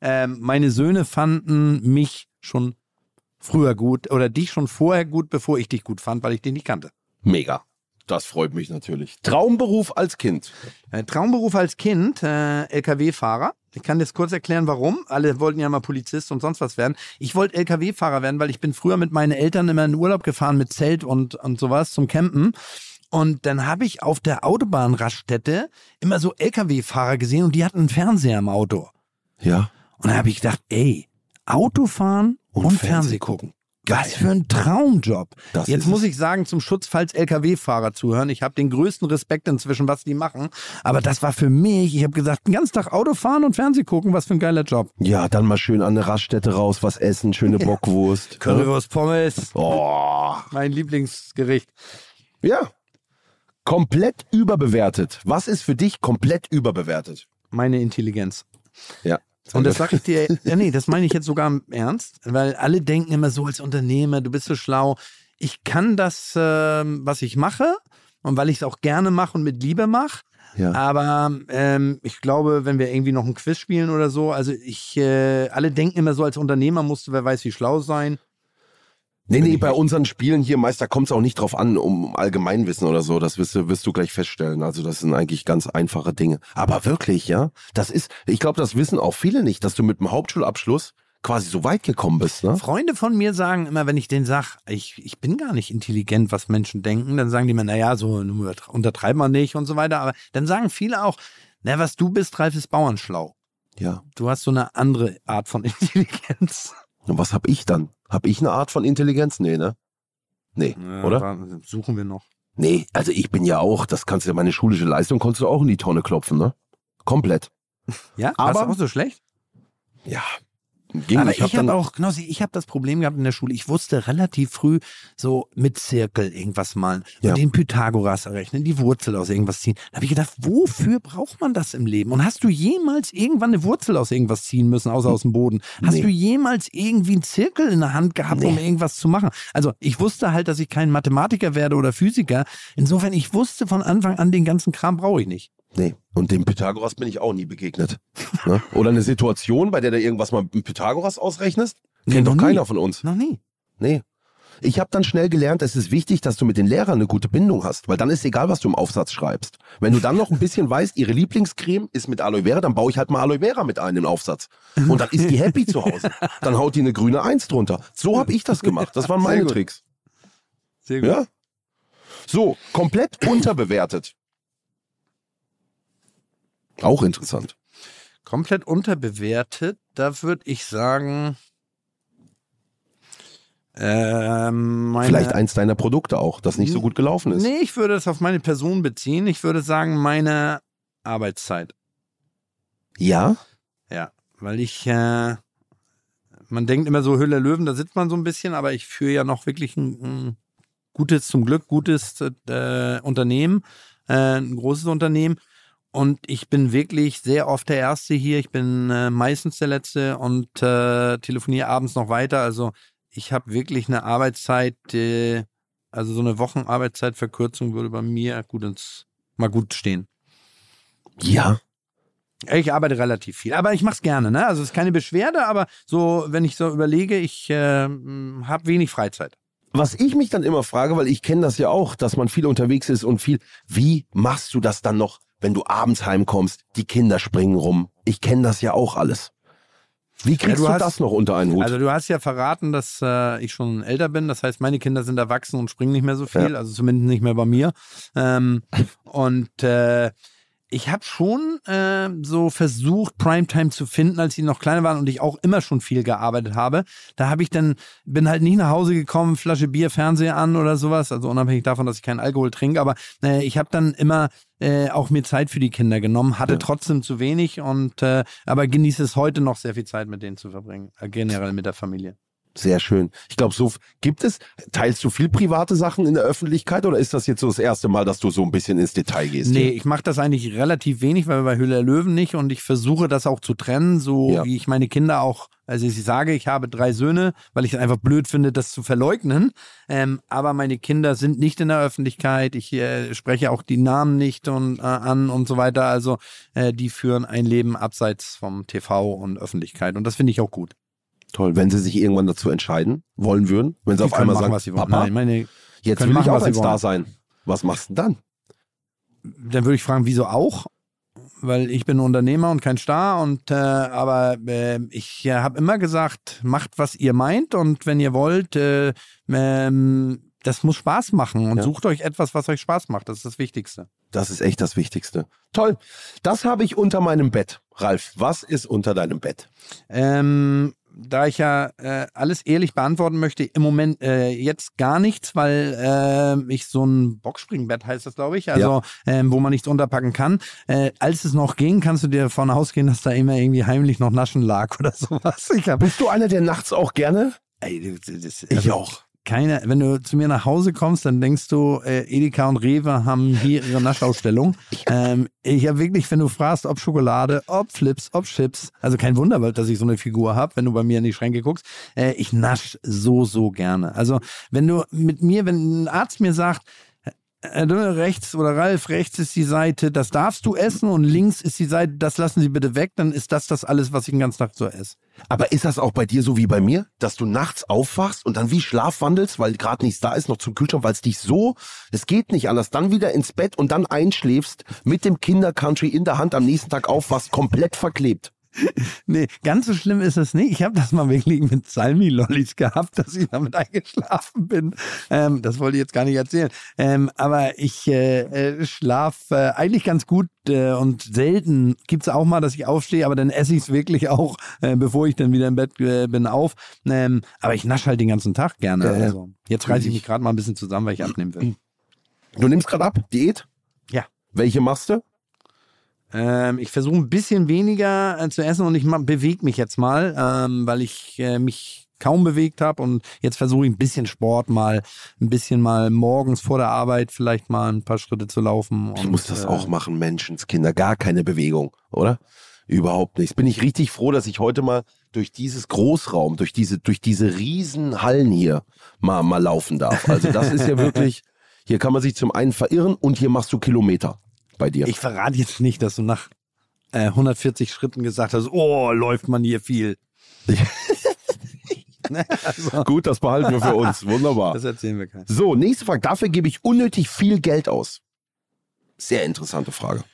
ähm, meine Söhne fanden mich schon früher gut oder dich schon vorher gut, bevor ich dich gut fand, weil ich dich nicht kannte. Mega. Das freut mich natürlich. Traumberuf als Kind. Traumberuf als Kind, äh, L K W-Fahrer. Ich kann das kurz erklären, warum. Alle wollten ja mal Polizist und sonst was werden. Ich wollte L K W-Fahrer werden, weil ich bin früher mit meinen Eltern immer in den Urlaub gefahren mit Zelt und, und sowas zum Campen. Und dann habe ich auf der Autobahnraststätte immer so L K W-Fahrer gesehen und die hatten einen Fernseher im Auto. Ja. Und dann habe ich gedacht, ey, Autofahren und, und Fernseh gucken. Geil. Was für ein Traumjob. Das Jetzt muss ich sagen, zum Schutz, falls L K W-Fahrer zuhören, ich habe den größten Respekt inzwischen, was die machen. Aber das war für mich, ich habe gesagt, den ganzen Tag Auto fahren und Fernseh gucken, was für ein geiler Job. Ja, dann mal schön an eine Raststätte raus, was essen, schöne Bockwurst. Ja. Currywurst, Pommes. Oh. Mein Lieblingsgericht. Ja. Komplett überbewertet. Was ist für dich komplett überbewertet? Meine Intelligenz. Ja. Und das sage ich dir, ja nee, das meine ich jetzt sogar im Ernst, weil alle denken immer so als Unternehmer, du bist so schlau. Ich kann das, äh, was ich mache und weil ich es auch gerne mache und mit Liebe mache, ja. aber ähm, ich glaube, wenn wir irgendwie noch ein Quiz spielen oder so, also ich, äh, alle denken immer so als Unternehmer, musst du, wer weiß wie schlau sein. Nee, nee, bei unseren Spielen hier, Meister, kommt es auch nicht drauf an, um Allgemeinwissen oder so. Das wirst du, wirst du gleich feststellen. Also das sind eigentlich ganz einfache Dinge. Aber wirklich, ja, das ist, ich glaube, das wissen auch viele nicht, dass du mit dem Hauptschulabschluss quasi so weit gekommen bist. Ne? Freunde von mir sagen immer, wenn ich denen sage, ich, ich bin gar nicht intelligent, was Menschen denken, dann sagen die mir, naja, so untertreiben wir nicht und so weiter. Aber dann sagen viele auch, na, was du bist, Ralf, ist bauernschlau. Ja. Du hast so eine andere Art von Intelligenz. Und was habe ich dann? Habe ich eine Art von Intelligenz? Nee, ne? Nee, ja, oder? Suchen wir noch. Nee, also ich bin ja auch, das kannst du ja, meine schulische Leistung konntest du auch in die Tonne klopfen, ne? Komplett. Ja, aber warst du auch so schlecht? Ja. Ging. Aber ich habe hab auch, Knossi, ich habe das Problem gehabt in der Schule, ich wusste relativ früh so mit Zirkel irgendwas malen und ja. den Pythagoras errechnen, die Wurzel aus irgendwas ziehen. Da habe ich gedacht, wofür braucht man das im Leben? Und hast du jemals irgendwann eine Wurzel aus irgendwas ziehen müssen, außer aus dem Boden? Hast nee. du jemals irgendwie einen Zirkel in der Hand gehabt, nee. um irgendwas zu machen? Also ich wusste halt, dass ich kein Mathematiker werde oder Physiker. Insofern, ich wusste von Anfang an, den ganzen Kram brauche ich nicht. Nee, und dem Pythagoras bin ich auch nie begegnet. Ne? Oder eine Situation, bei der du irgendwas mal mit Pythagoras ausrechnest, kennt nee, doch keiner nie. von uns. Noch nie. Nee. Ich habe dann schnell gelernt, es ist wichtig, dass du mit den Lehrern eine gute Bindung hast, weil dann ist egal, was du im Aufsatz schreibst. Wenn du dann noch ein bisschen weißt, ihre Lieblingscreme ist mit Aloe Vera, dann baue ich halt mal Aloe Vera mit ein in den Aufsatz. Und dann ist die happy zu Hause. Dann haut die eine grüne Eins drunter. So habe ich das gemacht. Das waren meine Sehr Tricks. Sehr gut. Ja? So, komplett unterbewertet. Auch interessant. Komplett unterbewertet, da würde ich sagen, Ähm, meine, vielleicht eins deiner Produkte auch, das nicht so gut gelaufen ist. Nee, ich würde es auf meine Person beziehen. Ich würde sagen, meine Arbeitszeit. Ja? Ja, weil ich, äh, man denkt immer so, Höhle der Löwen, da sitzt man so ein bisschen, aber ich führe ja noch wirklich ein, ein gutes, zum Glück gutes äh, Unternehmen, äh, ein großes Unternehmen. Und ich bin wirklich sehr oft der Erste hier. Ich bin äh, meistens der Letzte und äh, telefoniere abends noch weiter. Also ich habe wirklich eine Arbeitszeit, äh, also so eine Wochenarbeitszeitverkürzung würde bei mir gut ins, mal gut stehen. Ja. Ich arbeite relativ viel, aber ich mache es gerne. Ne? Also es ist keine Beschwerde, aber so, wenn ich so überlege, ich äh, habe wenig Freizeit. Was ich mich dann immer frage, weil ich kenne das ja auch, dass man viel unterwegs ist und viel, wie machst du das dann noch, wenn du abends heimkommst, die Kinder springen rum? Ich kenne das ja auch alles. Wie kriegst ja, du, du hast, das noch unter einen Hut? Also du hast ja verraten, dass äh, ich schon älter bin. Das heißt, meine Kinder sind erwachsen und springen nicht mehr so viel. Ja. Also zumindest nicht mehr bei mir. Ähm, und äh, ich habe schon äh, so versucht, Primetime zu finden, als sie noch kleiner waren und ich auch immer schon viel gearbeitet habe. Da habe ich dann, bin halt nicht nach Hause gekommen, Flasche Bier, Fernseher an oder sowas. Also unabhängig davon, dass ich keinen Alkohol trinke. Aber äh, ich habe dann immer äh, auch mir Zeit für die Kinder genommen, hatte ja. trotzdem zu wenig und äh, aber genieße es heute noch sehr viel Zeit mit denen zu verbringen, äh, generell mit der Familie. Sehr schön. Ich glaube, so gibt es. Teilst du viel private Sachen in der Öffentlichkeit oder ist das jetzt so das erste Mal, dass du so ein bisschen ins Detail gehst? Nee, hier? Ich mache das eigentlich relativ wenig, weil wir bei Höhle der Löwen nicht und ich versuche das auch zu trennen, so ja. wie ich meine Kinder auch, also ich sage, ich habe drei Söhne, weil ich es einfach blöd finde, das zu verleugnen, ähm, aber meine Kinder sind nicht in der Öffentlichkeit, ich äh, spreche auch die Namen nicht und, äh, an und so weiter, also äh, die führen ein Leben abseits vom T V und Öffentlichkeit und das finde ich auch gut. Toll, wenn sie sich irgendwann dazu entscheiden wollen würden, wenn sie auf einmal sagen, Papa, Nein, meine, jetzt will ich auch ein Star sein. Was machst du denn dann? Dann würde ich fragen, wieso auch? Weil ich bin Unternehmer und kein Star. Und äh, aber äh, ich äh, habe immer gesagt, macht, was ihr meint und wenn ihr wollt, äh, ähm, das muss Spaß machen und ja. sucht euch etwas, was euch Spaß macht. Das ist das Wichtigste. Das ist echt das Wichtigste. Toll, das habe ich unter meinem Bett. Ralf, was ist unter deinem Bett? Ähm... Da ich ja äh, alles ehrlich beantworten möchte, im Moment äh, jetzt gar nichts, weil äh, ich so ein Boxspringbett heißt das, glaube ich, also ja. ähm, wo man nichts unterpacken kann. Äh, als es noch ging, kannst du dir davon ausgehen, dass da immer irgendwie heimlich noch Naschen lag oder sowas. Ich hab, Bist du einer, der nachts auch gerne? Ey, das, das, ich also, auch. Keine, wenn du zu mir nach Hause kommst, dann denkst du, äh, Edeka und Rewe haben hier ihre Naschausstellung. Ähm, ich habe wirklich, wenn du fragst, ob Schokolade, ob Flips, ob Chips, also kein Wunder, dass ich so eine Figur habe, wenn du bei mir in die Schränke guckst. Äh, ich nasch so, so gerne. Also wenn du mit mir, wenn ein Arzt mir sagt, Herr Dümmel, rechts oder Ralf, rechts ist die Seite, das darfst du essen und links ist die Seite, das lassen Sie bitte weg, dann ist das das alles, was ich den ganzen Tag so esse. Aber ist das auch bei dir so wie bei mir, dass du nachts aufwachst und dann wie schlafwandelst, weil gerade nichts da ist, noch zum Kühlschrank, weil es dich so, es geht nicht anders, dann wieder ins Bett und dann einschläfst, mit dem Kinder-Country in der Hand am nächsten Tag aufwachst, komplett verklebt? Nee, ganz so schlimm ist es nicht. Ich habe das mal wirklich mit Salmi-Lollis gehabt, dass ich damit eingeschlafen bin. Ähm, das wollte ich jetzt gar nicht erzählen. Ähm, aber ich äh, schlafe äh, eigentlich ganz gut äh, und selten gibt es auch mal, dass ich aufstehe, aber dann esse ich es wirklich auch, äh, bevor ich dann wieder im Bett äh, bin, auf. Ähm, aber ich nasche halt den ganzen Tag gerne. Äh, also, jetzt reiße ich mich gerade mal ein bisschen zusammen, weil ich abnehmen will. Du nimmst gerade ab? Diät? Ja. Welche machst du? Ähm, ich versuche ein bisschen weniger äh, zu essen und ich bewege mich jetzt mal, ähm, weil ich äh, mich kaum bewegt habe und jetzt versuche ich ein bisschen Sport mal, ein bisschen mal morgens vor der Arbeit vielleicht mal ein paar Schritte zu laufen. Ich und, muss das äh, auch machen, Menschenskinder, gar keine Bewegung, oder? Überhaupt nichts. Bin ich richtig froh, dass ich heute mal durch dieses Großraum, durch diese, durch diese riesen Hallen hier mal, mal laufen darf. Also das ist ja wirklich, hier kann man sich zum einen verirren und hier machst du Kilometer. Bei dir. Ich verrate jetzt nicht, dass du nach äh, hundertvierzig Schritten gesagt hast, oh, läuft man hier viel. Also. Gut, das behalten wir für uns. Wunderbar. Das erzählen wir keinem. So, nächste Frage. Dafür gebe ich unnötig viel Geld aus. Sehr interessante Frage.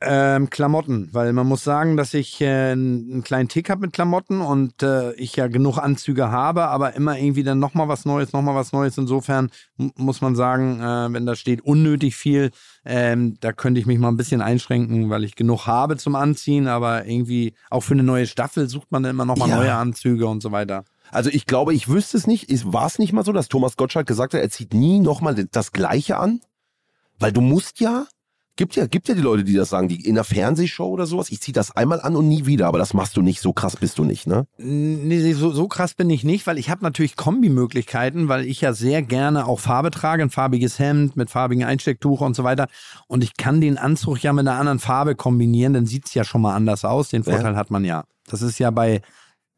Ähm, Klamotten, weil man muss sagen, dass ich äh, einen kleinen Tick habe mit Klamotten und äh, ich ja genug Anzüge habe, aber immer irgendwie dann nochmal was Neues, nochmal was Neues. Insofern muss man sagen, äh, wenn da steht unnötig viel, ähm, da könnte ich mich mal ein bisschen einschränken, weil ich genug habe zum Anziehen, aber irgendwie auch für eine neue Staffel sucht man dann immer nochmal ja. neue Anzüge und so weiter. Also ich glaube, ich wüsste es nicht. War es nicht mal so, dass Thomas Gottschalk gesagt hat, er zieht nie nochmal das Gleiche an? Weil du musst ja, gibt ja, gibt ja die Leute, die das sagen, die in der Fernsehshow oder sowas, ich ziehe das einmal an und nie wieder, aber das machst du nicht, so krass bist du nicht, ne? Nee, so, so krass bin ich nicht, weil ich habe natürlich Kombimöglichkeiten, weil ich ja sehr gerne auch Farbe trage, ein farbiges Hemd mit farbigen Einstecktuch und so weiter, und ich kann den Anzug ja mit einer anderen Farbe kombinieren, dann sieht es ja schon mal anders aus, den Vorteil ja. hat man ja. Das ist ja bei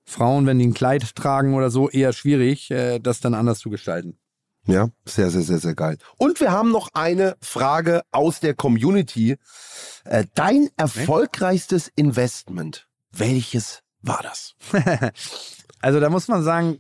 Frauen, wenn die ein Kleid tragen oder so, eher schwierig, das dann anders zu gestalten. Ja, sehr, sehr, sehr, sehr geil. Und wir haben noch eine Frage aus der Community. Dein erfolgreichstes Investment, welches war das? Also da muss man sagen,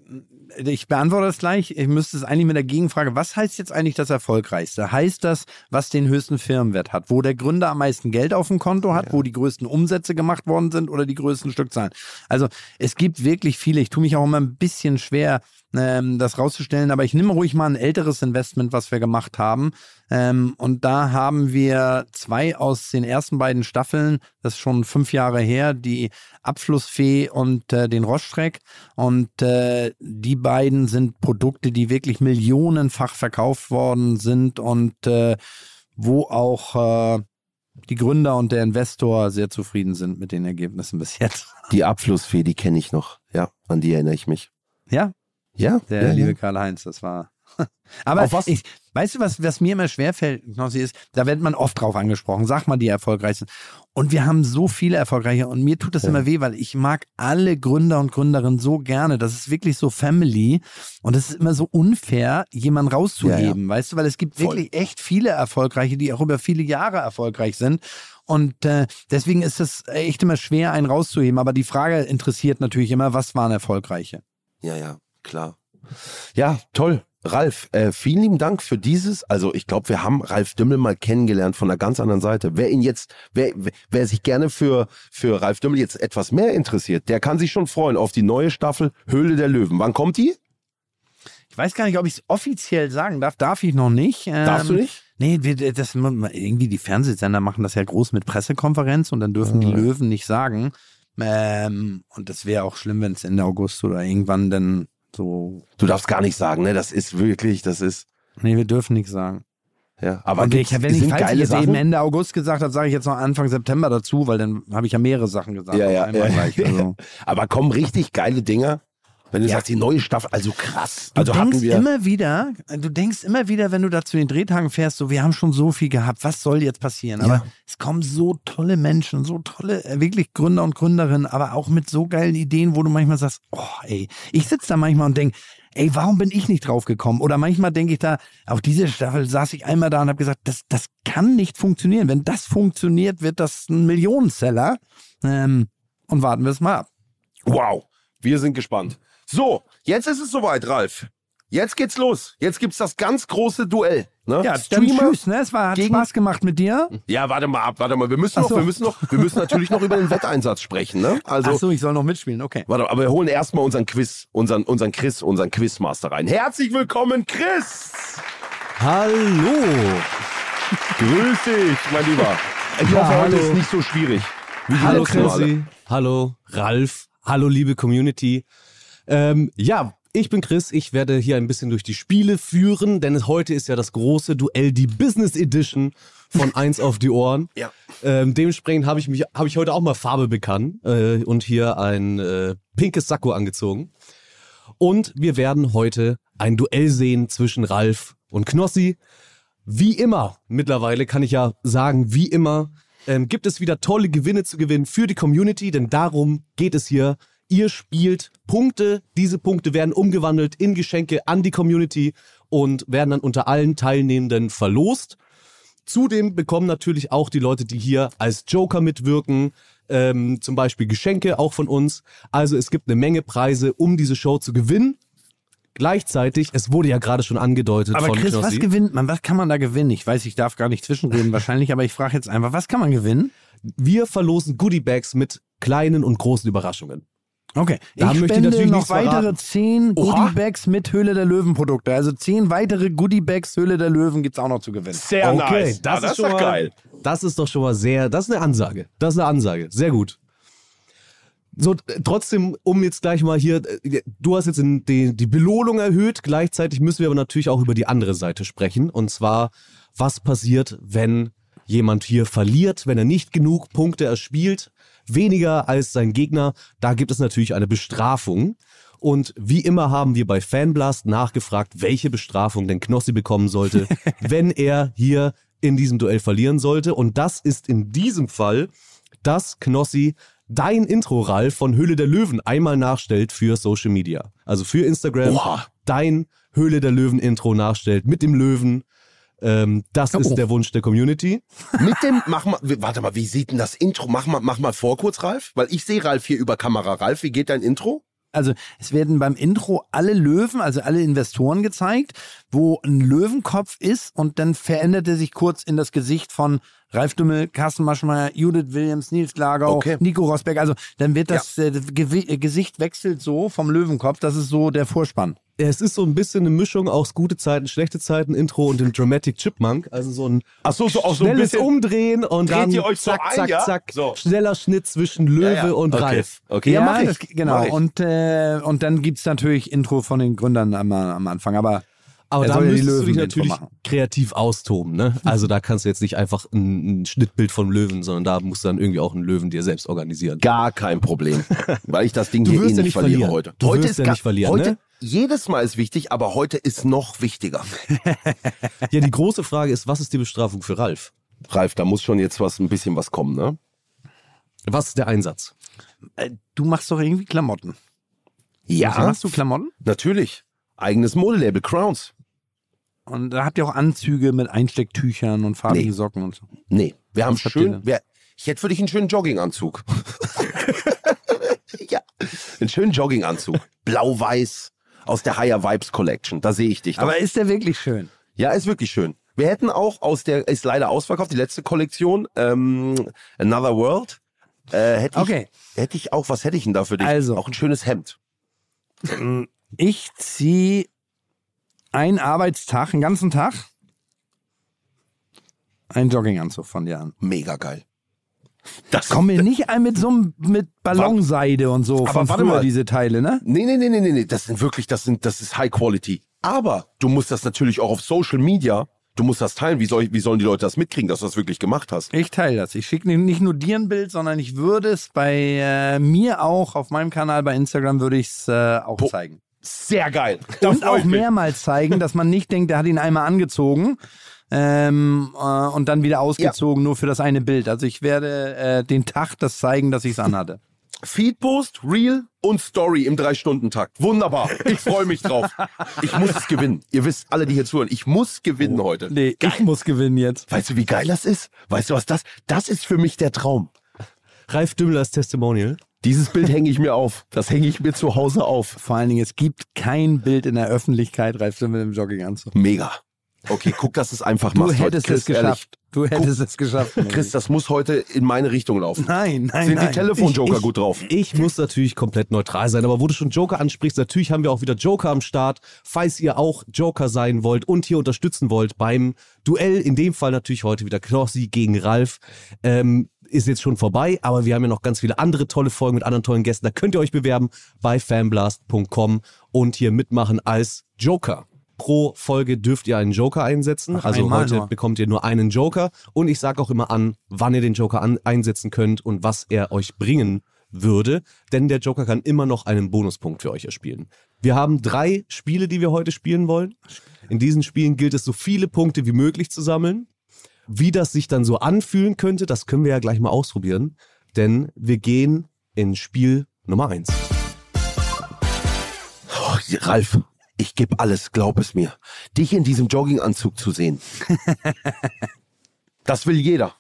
ich beantworte das gleich, ich müsste es eigentlich mit der Gegenfrage, was heißt jetzt eigentlich das Erfolgreichste? Heißt das, was den höchsten Firmenwert hat, wo der Gründer am meisten Geld auf dem Konto hat, ja. wo die größten Umsätze gemacht worden sind oder die größten Stückzahlen? Also es gibt wirklich viele, ich tue mich auch immer ein bisschen schwer, ähm, das rauszustellen, aber ich nehme ruhig mal ein älteres Investment, was wir gemacht haben. Ähm, und da haben wir zwei aus den ersten beiden Staffeln, das ist schon fünf Jahre her, die Abflussfee und äh, den Rostschreck. Und äh, die beiden sind Produkte, die wirklich millionenfach verkauft worden sind und äh, wo auch äh, die Gründer und der Investor sehr zufrieden sind mit den Ergebnissen bis jetzt. Die Abflussfee, die kenne ich noch. Ja, an die erinnere ich mich. Ja? Ja. Der ja, liebe ja. Karl-Heinz, das war... Aber auf was? Ich, weißt du, was, was mir immer schwerfällt, Knossi, ist, da wird man oft drauf angesprochen, sag mal die Erfolgreichsten. Und wir haben so viele Erfolgreiche und mir tut das ja. immer weh, weil ich mag alle Gründer und Gründerinnen so gerne. Das ist wirklich so Family und es ist immer so unfair, jemanden rauszuheben, ja, ja. weißt du, weil es gibt Voll. wirklich echt viele Erfolgreiche, die auch über viele Jahre erfolgreich sind. Und äh, deswegen ist es echt immer schwer, einen rauszuheben. Aber die Frage interessiert natürlich immer, was waren Erfolgreiche? Ja, ja, klar. Ja, toll. Ralf, äh, vielen lieben Dank für dieses, also ich glaube, wir haben Ralf Dümmel mal kennengelernt von einer ganz anderen Seite. Wer ihn jetzt, wer, wer sich gerne für, für Ralf Dümmel jetzt etwas mehr interessiert, der kann sich schon freuen auf die neue Staffel Höhle der Löwen. Wann kommt die? Ich weiß gar nicht, ob ich es offiziell sagen darf. Darf ich noch nicht. Ähm, Darfst du nicht? Nee, das, irgendwie die Fernsehsender machen das ja groß mit Pressekonferenz und dann dürfen mhm. die Löwen nicht sagen. Ähm, und das wäre auch schlimm, wenn es Ende August oder irgendwann dann... So. Du darfst gar nicht sagen, ne? Das ist wirklich, das ist... Nee, wir dürfen nichts sagen. Ja, aber okay, ich, wenn ich falls ich jetzt Sachen? eben Ende August gesagt habe, sage ich jetzt noch Anfang September dazu, weil dann habe ich ja mehrere Sachen gesagt. Ja, ja, ja. Gleich, also. Aber kommen richtig geile Dinger, wenn du ja. sagst, die neue Staffel, also krass. Du also denkst hatten wir immer wieder, du denkst immer wieder, wenn du da zu den Drehtagen fährst, so, wir haben schon so viel gehabt, was soll jetzt passieren? Aber ja. es kommen so tolle Menschen, so tolle, wirklich Gründer und Gründerinnen, aber auch mit so geilen Ideen, wo du manchmal sagst, oh ey, ich sitze da manchmal und denke, ey, warum bin ich nicht drauf gekommen? Oder manchmal denke ich da, auf diese Staffel saß ich einmal da und habe gesagt, das, das kann nicht funktionieren. Wenn das funktioniert, wird das ein Millionenseller. Ähm, und warten wir es mal ab. Wow, wir sind gespannt. So, jetzt ist es soweit, Ralf. Jetzt geht's los. Jetzt gibt's das ganz große Duell. Ne? Ja, tschüss, ne? Es war, hat gegen... Spaß gemacht mit dir. Ja, warte mal ab, warte mal. Wir müssen, noch, so. wir müssen, noch, wir müssen natürlich noch über den Wetteinsatz sprechen. Ne? Also, ach so, ich soll noch mitspielen, okay. Warte mal, aber wir holen erstmal unseren Quiz, unseren, unseren Chris, unseren Quizmaster rein. Herzlich willkommen, Chris! Hallo! Grüß dich, mein Lieber. Ich ja, hoffe, heute ist nicht so schwierig. Wie hallo, Chrissy. Hallo, Ralf. Hallo, liebe Community. Ähm, ja, ich bin Chris, ich werde hier ein bisschen durch die Spiele führen, denn heute ist ja das große Duell, die Business Edition von eins auf die Ohren. Ja. Ähm, dementsprechend habe ich mich, habe ich heute auch mal Farbe bekannt äh, und hier ein äh, pinkes Sakko angezogen. Und wir werden heute ein Duell sehen zwischen Ralf und Knossi. Wie immer, mittlerweile kann ich ja sagen, wie immer, ähm, gibt es wieder tolle Gewinne zu gewinnen für die Community, denn darum geht es hier. Ihr spielt Punkte, diese Punkte werden umgewandelt in Geschenke an die Community und werden dann unter allen Teilnehmenden verlost. Zudem bekommen natürlich auch die Leute, die hier als Joker mitwirken, ähm, zum Beispiel Geschenke auch von uns. Also es gibt eine Menge Preise, um diese Show zu gewinnen. Gleichzeitig, es wurde ja gerade schon angedeutet aber von Chris, Knossi. Was gewinnt man? Was kann man da gewinnen? Ich weiß, ich darf gar nicht zwischenreden wahrscheinlich, aber ich frage jetzt einfach, was kann man gewinnen? Wir verlosen Goodiebags mit kleinen und großen Überraschungen. Okay, da ich möchte natürlich noch weitere zehn Goodiebags mit Höhle der Löwen Produkte. Also zehn weitere Goodiebags Höhle der Löwen gibt es auch noch zu gewinnen. Sehr okay, nice. Das, ja, das ist doch geil. Das ist doch schon mal sehr, das ist eine Ansage. Das ist eine Ansage, sehr gut. So, trotzdem, um jetzt gleich mal hier, du hast jetzt in die, die Belohnung erhöht, gleichzeitig müssen wir aber natürlich auch über die andere Seite sprechen. Und zwar, was passiert, wenn jemand hier verliert, wenn er nicht genug Punkte erspielt, weniger als sein Gegner. Da gibt es natürlich eine Bestrafung. Und wie immer haben wir bei Fanblast nachgefragt, welche Bestrafung denn Knossi bekommen sollte, wenn er hier in diesem Duell verlieren sollte. Und das ist in diesem Fall, dass Knossi dein Intro, Ralf, von Höhle der Löwen einmal nachstellt für Social Media. Also für Instagram, Oha. dein Höhle der Löwen Intro nachstellt mit dem Löwen. Ähm, das oh. ist der Wunsch der Community. Mit dem, mach mal, warte mal, wie sieht denn das Intro? Mach mal, mach mal vor kurz, Ralf, weil ich sehe Ralf hier über Kamera. Ralf, wie geht dein Intro? Also es werden beim Intro alle Löwen, also alle Investoren gezeigt, wo ein Löwenkopf ist und dann verändert er sich kurz in das Gesicht von Ralf Dümmel, Carsten Maschmeyer, Judith Williams, Nils Klagau, okay. Nico Rosberg. Also dann wird das, ja. das Gesicht wechselt so vom Löwenkopf, das ist so der Vorspann. Es ist so ein bisschen eine Mischung aus gute Zeiten, schlechte Zeiten, Intro und dem Dramatic Chipmunk. Also so ein Ach so, so, auch so schnelles ein Umdrehen und dreht dann ihr euch zack, so ein, zack, ja? zack, so. schneller Schnitt zwischen Löwe ja, ja. und okay. Ralf. Okay, ja, ja mach ich. Das, genau, mach ich. Und, äh, und dann gibt es natürlich Intro von den Gründern am, am Anfang. Aber, aber da müsstest ja du dich natürlich kreativ austoben. Ne? Also da kannst du jetzt nicht einfach ein, ein Schnittbild von Löwen, sondern da musst du dann irgendwie auch einen Löwen dir selbst organisieren. Gar kein Problem, weil ich das Ding du hier eh ja nicht verliere verlieren. heute. Du heute wirst ist ja nicht verlieren, heute ne? Jedes Mal ist wichtig, aber heute ist noch wichtiger. Ja, die große Frage ist, was ist die Bestrafung für Ralf? Ralf, da muss schon jetzt was, ein bisschen was kommen, ne? Was ist der Einsatz? Äh, du machst doch irgendwie Klamotten. Ja. Also, machst du Klamotten? Natürlich. Eigenes Modelabel, Crowns. Und da habt ihr auch Anzüge mit Einstecktüchern und farbigen nee. Socken und so? Nee. Wir was haben schön... Wir, ich hätte für dich einen schönen Jogginganzug. Ja. Einen schönen Jogginganzug. Blau-weiß. Aus der Higher Vibes Collection, da sehe ich dich. Doch. Aber ist der wirklich schön? Ja, ist wirklich schön. Wir hätten auch aus der, ist leider ausverkauft, die letzte Kollektion, ähm, Another World. Äh, hätte okay. ich, hätte ich auch, was hätte ich denn da für dich? Also, auch ein schönes Hemd. Ich ziehe einen Arbeitstag, einen ganzen Tag, einen Jogginganzug von dir an. Mega geil. Das Komm mir nicht ein mit so einem mit Ballonseide und so. Aber warte mal, diese Teile, ne? Nee, nee, nee, nee, nee, das sind wirklich, das sind, das ist High Quality. Aber du musst das natürlich auch auf Social Media, du musst das teilen. Wie, soll, wie sollen die Leute das mitkriegen, dass du das wirklich gemacht hast? Ich teile das. Ich schicke nicht nur dir ein Bild, sondern ich würde es bei äh, mir auch, auf meinem Kanal, bei Instagram würde ich es äh, auch Bo zeigen. Sehr geil. Das und auch mehrmals zeigen, dass man nicht denkt, der hat ihn einmal angezogen. Ähm, äh, und dann wieder ausgezogen, ja. nur für das eine Bild. Also ich werde äh, den Tag das zeigen, dass ich es anhatte. Feedpost, Reel und Story im drei Stunden Takt. Wunderbar. Ich freue mich drauf. Ich muss es gewinnen. Ihr wisst, alle, die hier zuhören, ich muss gewinnen oh, heute. Nee, geil. Ich muss gewinnen jetzt. Weißt du, wie geil das ist? Weißt du, was das ist? Das ist für mich der Traum. Ralf Dümmel als Testimonial. Dieses Bild hänge ich mir auf. Das hänge ich mir zu Hause auf. Vor allen Dingen, es gibt kein Bild in der Öffentlichkeit, Ralf Dümmel im Jogginganzug. Mega. Okay, guck, dass es einfach machst. Du hättest Chris, es geschafft. Du hättest guck, es geschafft. Chris, das muss heute in meine Richtung laufen. Nein, nein, Sind nein. Sind die Telefonjoker gut drauf? Ich muss natürlich komplett neutral sein. Aber wo du schon Joker ansprichst, natürlich haben wir auch wieder Joker am Start. Falls ihr auch Joker sein wollt und hier unterstützen wollt beim Duell, in dem Fall natürlich heute wieder Knossi gegen Ralf, ähm, ist jetzt schon vorbei. Aber wir haben ja noch ganz viele andere tolle Folgen mit anderen tollen Gästen. Da könnt ihr euch bewerben bei fanblast punkt com und hier mitmachen als Joker. Pro Folge dürft ihr einen Joker einsetzen. Ach, also heute nur. bekommt ihr nur einen Joker. Und ich sage auch immer an, wann ihr den Joker an, einsetzen könnt und was er euch bringen würde. Denn der Joker kann immer noch einen Bonuspunkt für euch erspielen. Wir haben drei Spiele, die wir heute spielen wollen. In diesen Spielen gilt es, so viele Punkte wie möglich zu sammeln. Wie das sich dann so anfühlen könnte, das können wir ja gleich mal ausprobieren. Denn wir gehen in Spiel Nummer eins. Oh, Ralf. Ich gebe alles, glaub es mir. Dich in diesem Jogginganzug zu sehen. Das will jeder.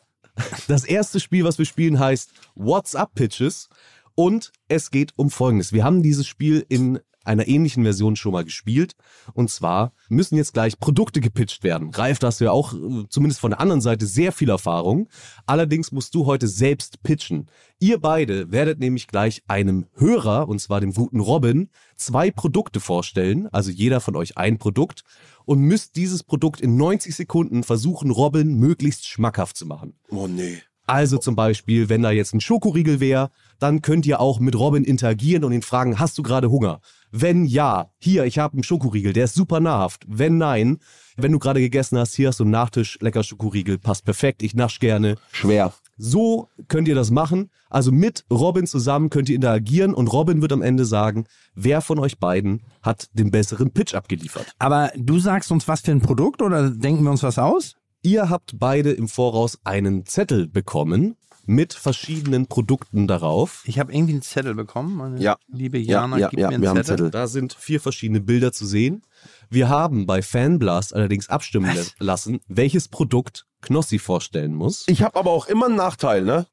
Das erste Spiel, was wir spielen, heißt What's Up Pitches. Und es geht um Folgendes. Wir haben dieses Spiel in einer ähnlichen Version schon mal gespielt. Und zwar müssen jetzt gleich Produkte gepitcht werden. Ralf, da hast du ja auch, zumindest von der anderen Seite, sehr viel Erfahrung. Allerdings musst du heute selbst pitchen. Ihr beide werdet nämlich gleich einem Hörer, und zwar dem guten Robin, zwei Produkte vorstellen, also jeder von euch ein Produkt, und müsst dieses Produkt in neunzig Sekunden versuchen, Robin möglichst schmackhaft zu machen. Oh nee. Also zum Beispiel, wenn da jetzt ein Schokoriegel wäre, dann könnt ihr auch mit Robin interagieren und ihn fragen, hast du gerade Hunger? Wenn ja, hier, ich habe einen Schokoriegel, der ist super nahrhaft. Wenn nein, wenn du gerade gegessen hast, hier hast du einen Nachtisch, lecker Schokoriegel, passt perfekt, ich nasch gerne. Schwer. So könnt ihr das machen. Also mit Robin zusammen könnt ihr interagieren und Robin wird am Ende sagen, wer von euch beiden hat den besseren Pitch abgeliefert. Aber du sagst uns, was für ein Produkt oder denken wir uns was aus? Ihr habt beide im Voraus einen Zettel bekommen mit verschiedenen Produkten darauf. Ich habe irgendwie einen Zettel bekommen. Meine ja. liebe Jana, ja, ja, gib ja, mir einen Zettel. Zettel. Da sind vier verschiedene Bilder zu sehen. Wir haben bei Fanblast allerdings abstimmen was? lassen, welches Produkt Knossi vorstellen muss. Ich habe aber auch immer einen Nachteil, ne?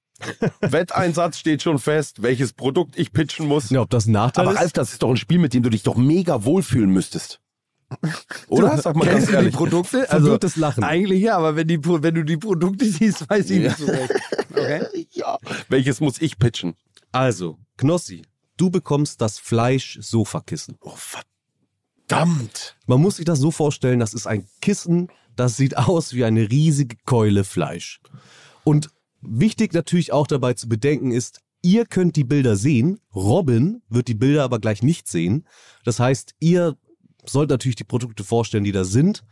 Wetteinsatz steht schon fest, welches Produkt ich pitchen muss. Ja, ob das ein Nachteil aber ist? Aber Ralf, das ist doch ein Spiel, mit dem du dich doch mega wohlfühlen müsstest. Oder? Du, Sag mal ganz ehrlich. Die Produkte? Also, das Lachen. Eigentlich ja, aber wenn, die, wenn du die Produkte siehst, weiß ich ja. nicht so recht. Okay? Ja. Welches muss ich pitchen? Also, Knossi, du bekommst das Fleisch-Sofa-Kissen. Oh, verdammt! Man muss sich das so vorstellen, das ist ein Kissen, das sieht aus wie eine riesige Keule Fleisch. Und wichtig natürlich auch dabei zu bedenken ist, ihr könnt die Bilder sehen, Robin wird die Bilder aber gleich nicht sehen. Das heißt, ihr sollt natürlich die Produkte vorstellen, die da sind,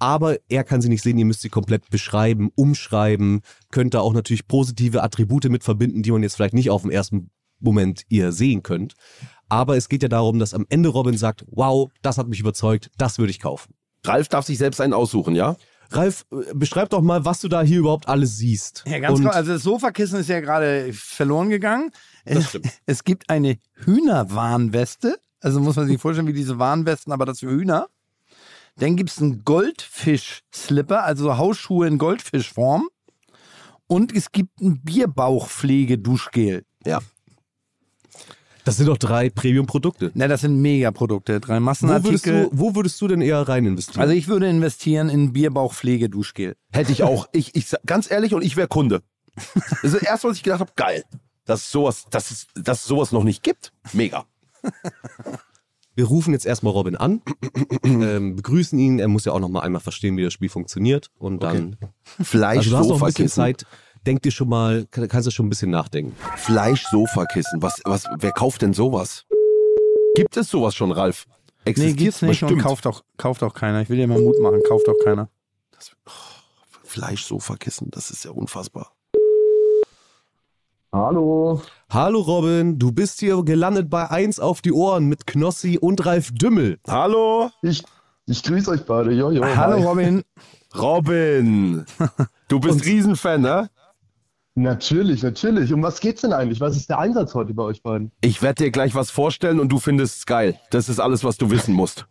aber er kann sie nicht sehen, ihr müsst sie komplett beschreiben, umschreiben, könnt da auch natürlich positive Attribute mit verbinden, die man jetzt vielleicht nicht auf den ersten Moment ihr sehen könnt. Aber es geht ja darum, dass am Ende Robin sagt, wow, das hat mich überzeugt, das würde ich kaufen. Ralf darf sich selbst einen aussuchen, ja? Ralf, beschreib doch mal, was du da hier überhaupt alles siehst. Ja, ganz klar. Also das Sofakissen ist ja gerade verloren gegangen. Das stimmt. Es gibt eine Hühnerwarnweste. Also muss man sich vorstellen, wie diese Warnwesten, aber das für Hühner. Dann gibt es einen Goldfisch-Slipper, also Hausschuhe in Goldfischform. Und es gibt ein Bierbauchpflege-Duschgel. Ja. Das sind doch drei Premium-Produkte. Na, das sind Mega-Produkte. Drei Massenartikel. Wo würdest, du, wo würdest du denn eher rein investieren? Also ich würde investieren in Bierbauchpflege-Duschgel. Hätte ich auch. ich, ich, ganz ehrlich, und ich wäre Kunde. Das ist das erste, was ich gedacht habe, geil. Dass sowas, dass es, dass es sowas noch nicht gibt. Mega. Wir rufen jetzt erstmal Robin an, ähm, begrüßen ihn. Er muss ja auch noch mal einmal verstehen, wie das Spiel funktioniert. Und dann. Okay. Fleisch, also du hast noch ein bisschen Zeit. Denk dir schon mal, kannst du schon ein bisschen nachdenken. Fleisch, Sofakissen. Was, was, wer kauft denn sowas? Gibt es sowas schon, Ralf? Existiert? Nee, gibt's nicht. Und kauft auch, kauft auch keiner. Ich will dir mal Mut machen. Kauft auch keiner. Das, oh, Fleisch, Sofakissen. Das ist ja unfassbar. Hallo. Hallo Robin, du bist hier gelandet bei eins auf die Ohren mit Knossi und Ralf Dümmel. Hallo. Ich, ich grüße euch beide. Jo, jo, Hallo hi. Robin. Robin, du bist Riesenfan, ne? Natürlich, natürlich. Um was geht's denn eigentlich? Was ist der Einsatz heute bei euch beiden? Ich werde dir gleich was vorstellen und du findest es geil. Das ist alles, was du wissen musst.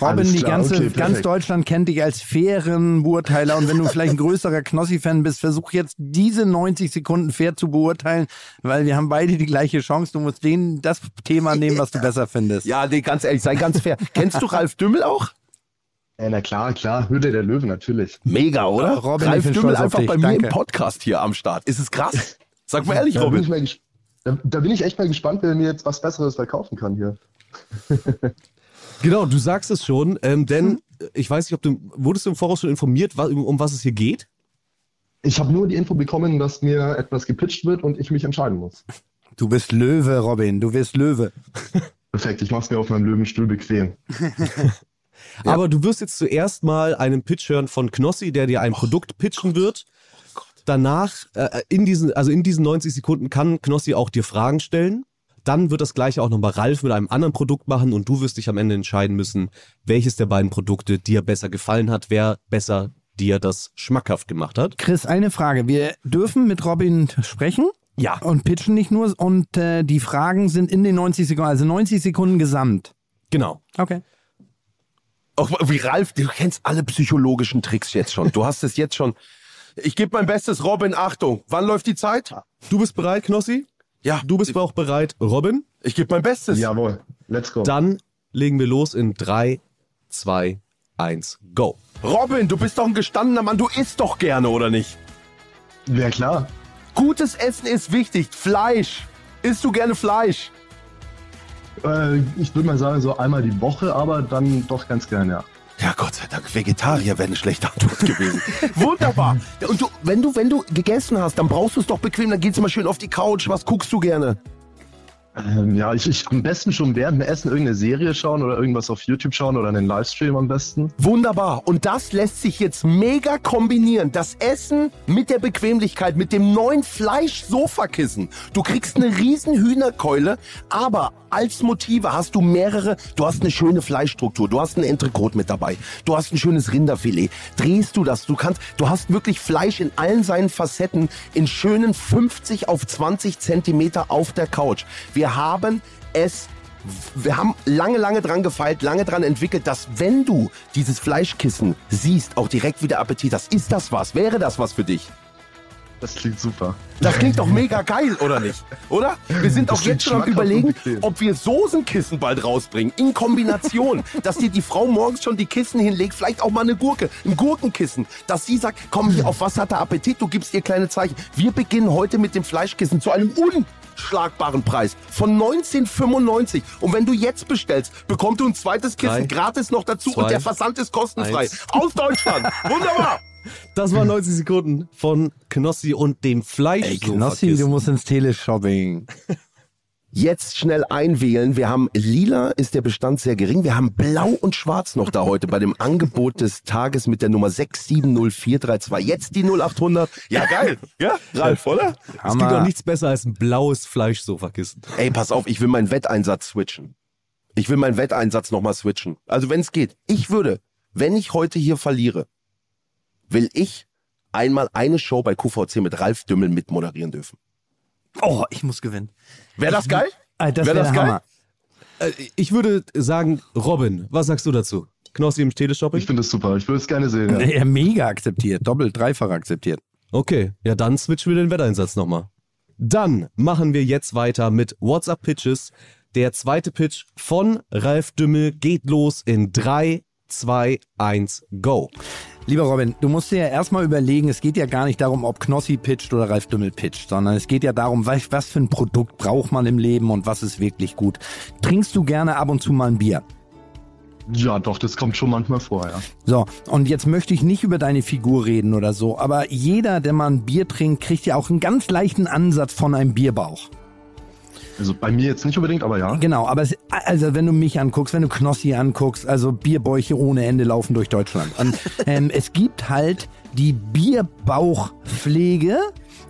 Robin, die ganze, okay, ganz Deutschland kennt dich als fairen Beurteiler und wenn du vielleicht ein größerer Knossi-Fan bist, versuch jetzt diese neunzig Sekunden fair zu beurteilen, weil wir haben beide die gleiche Chance. Du musst denen das Thema nehmen, was du besser findest. Ja, nee, ganz ehrlich, sei ganz fair. Kennst du Ralf Dümmel auch? Ja, na klar, klar, Höhle der Löwen, natürlich. Mega, oder? Robin, Ralf Dümmel einfach dich. bei mir Danke. im Podcast hier am Start. Ist es krass? Sag mal ehrlich, da Robin. Bin ich mal da, da bin ich echt mal gespannt, wer mir jetzt was Besseres verkaufen kann hier. Genau, du sagst es schon, ähm, denn ich weiß nicht, ob du, wurdest du im Voraus schon informiert, um, um was es hier geht? Ich habe nur die Info bekommen, dass mir etwas gepitcht wird und ich mich entscheiden muss. Du bist Löwe, Robin, du wirst Löwe. Perfekt, ich mach's mir auf meinem Löwenstuhl bequem. Ja. Aber du wirst jetzt zuerst mal einen Pitch hören von Knossi, der dir ein oh Produkt pitchen Gott. wird. Oh Danach, äh, in diesen, also in diesen neunzig Sekunden kann Knossi auch dir Fragen stellen. Dann wird das gleiche auch nochmal Ralf mit einem anderen Produkt machen und du wirst dich am Ende entscheiden müssen, welches der beiden Produkte dir besser gefallen hat, wer besser dir das schmackhaft gemacht hat. Chris, eine Frage. Wir dürfen mit Robin sprechen. Ja. Und pitchen nicht nur. Und äh, die Fragen sind in den neunzig Sekunden, also neunzig Sekunden gesamt. Genau. Okay. Auch wie Ralf, du kennst alle psychologischen Tricks jetzt schon. Du hast es jetzt schon. Ich gebe mein Bestes, Robin. Achtung. Wann läuft die Zeit? Du bist bereit, Knossi? Ja. Du bist auch bereit, Robin? Ich gebe mein Bestes. Jawohl. Let's go. Dann legen wir los in drei, zwei, eins, go. Robin, du bist doch ein gestandener Mann. Du isst doch gerne, oder nicht? Ja, klar. Gutes Essen ist wichtig. Fleisch. Isst du gerne Fleisch? Ich würde mal sagen, so einmal die Woche, aber dann doch ganz gerne, ja. Ja, Gott sei Dank, Vegetarier wäre eine schlechte Antwort gewesen. Wunderbar. Und du, wenn du, wenn du gegessen hast, dann brauchst du es doch bequem, dann geht's mal schön auf die Couch. Was guckst du gerne? Ähm, ja, ich, ich am besten schon während dem Essen irgendeine Serie schauen oder irgendwas auf YouTube schauen oder einen Livestream am besten. Wunderbar. Und das lässt sich jetzt mega kombinieren. Das Essen mit der Bequemlichkeit, mit dem neuen Fleisch-Sofakissen. Du kriegst eine riesen Hühnerkeule, aber als Motive hast du mehrere. Du hast eine schöne Fleischstruktur. Du hast einen Entrecote mit dabei. Du hast ein schönes Rinderfilet. Drehst du das? Du kannst, du hast wirklich Fleisch in allen seinen Facetten in schönen fünfzig auf zwanzig Zentimeter auf der Couch. Wir Wir haben es, wir haben lange, lange dran gefeilt, lange dran entwickelt, dass wenn du dieses Fleischkissen siehst, auch direkt wieder Appetit hast. Ist das was? Wäre das was für dich? Das klingt super. Das klingt doch mega geil, oder nicht? Oder? Wir sind auch jetzt schon am Überlegen, ob wir Soßenkissen bald rausbringen. In Kombination. Dass dir die Frau morgens schon die Kissen hinlegt. Vielleicht auch mal eine Gurke. Ein Gurkenkissen. Dass sie sagt, komm hier, auf was hat der Appetit? Du gibst ihr kleine Zeichen. Wir beginnen heute mit dem Fleischkissen zu einem unschlagbaren Preis von neunzehn fünfundneunzig. Und wenn du jetzt bestellst, bekommst du ein zweites Kissen Drei, gratis noch dazu. Zwei, und der Versand ist kostenfrei. Eins. Aus Deutschland. Wunderbar. Das waren neunzig Sekunden von Knossi und dem Fleisch. Ey, Knossi, du musst ins Teleshopping. Jetzt schnell einwählen. Wir haben lila, ist der Bestand sehr gering. Wir haben blau und schwarz noch da heute bei dem Angebot des Tages mit der Nummer sechs sieben null vier drei zwei. Jetzt die null acht hundert. Ja, geil. Ja, Ralf, oder? Hammer. Es gibt doch nichts besser als ein blaues Fleischsofakissen. Ey, pass auf, ich will meinen Wetteinsatz switchen. Ich will meinen Wetteinsatz nochmal switchen. Also wenn es geht. Ich würde, wenn ich heute hier verliere, will ich einmal eine Show bei Q V C mit Ralf Dümmel mitmoderieren dürfen. Oh, ich muss gewinnen. Wäre das geil? Das wäre wär das geil? Hammer. Ich würde sagen, Robin, was sagst du dazu? Knossi im Teleshopping? Ich finde das super, ich würde es gerne sehen. Ja. Ja, mega akzeptiert, doppelt, dreifach akzeptiert. Okay, ja dann switchen wir den Wetteinsatz nochmal. Dann machen wir jetzt weiter mit WhatsApp-Pitches. Der zweite Pitch von Ralf Dümmel geht los in drei, zwei, eins, go. Lieber Robin, du musst dir ja erstmal überlegen, es geht ja gar nicht darum, ob Knossi pitcht oder Ralf Dümmel pitcht, sondern es geht ja darum, was für ein Produkt braucht man im Leben und was ist wirklich gut. Trinkst du gerne ab und zu mal ein Bier? Ja, doch, das kommt schon manchmal vor, ja. So, und jetzt möchte ich nicht über deine Figur reden oder so, aber jeder, der mal ein Bier trinkt, kriegt ja auch einen ganz leichten Ansatz von einem Bierbauch. Also bei mir jetzt nicht unbedingt, aber ja. Genau, aber es, also wenn du mich anguckst, wenn du Knossi anguckst, also Bierbäuche ohne Ende laufen durch Deutschland. Und ähm, es gibt halt die Bierbauchpflege,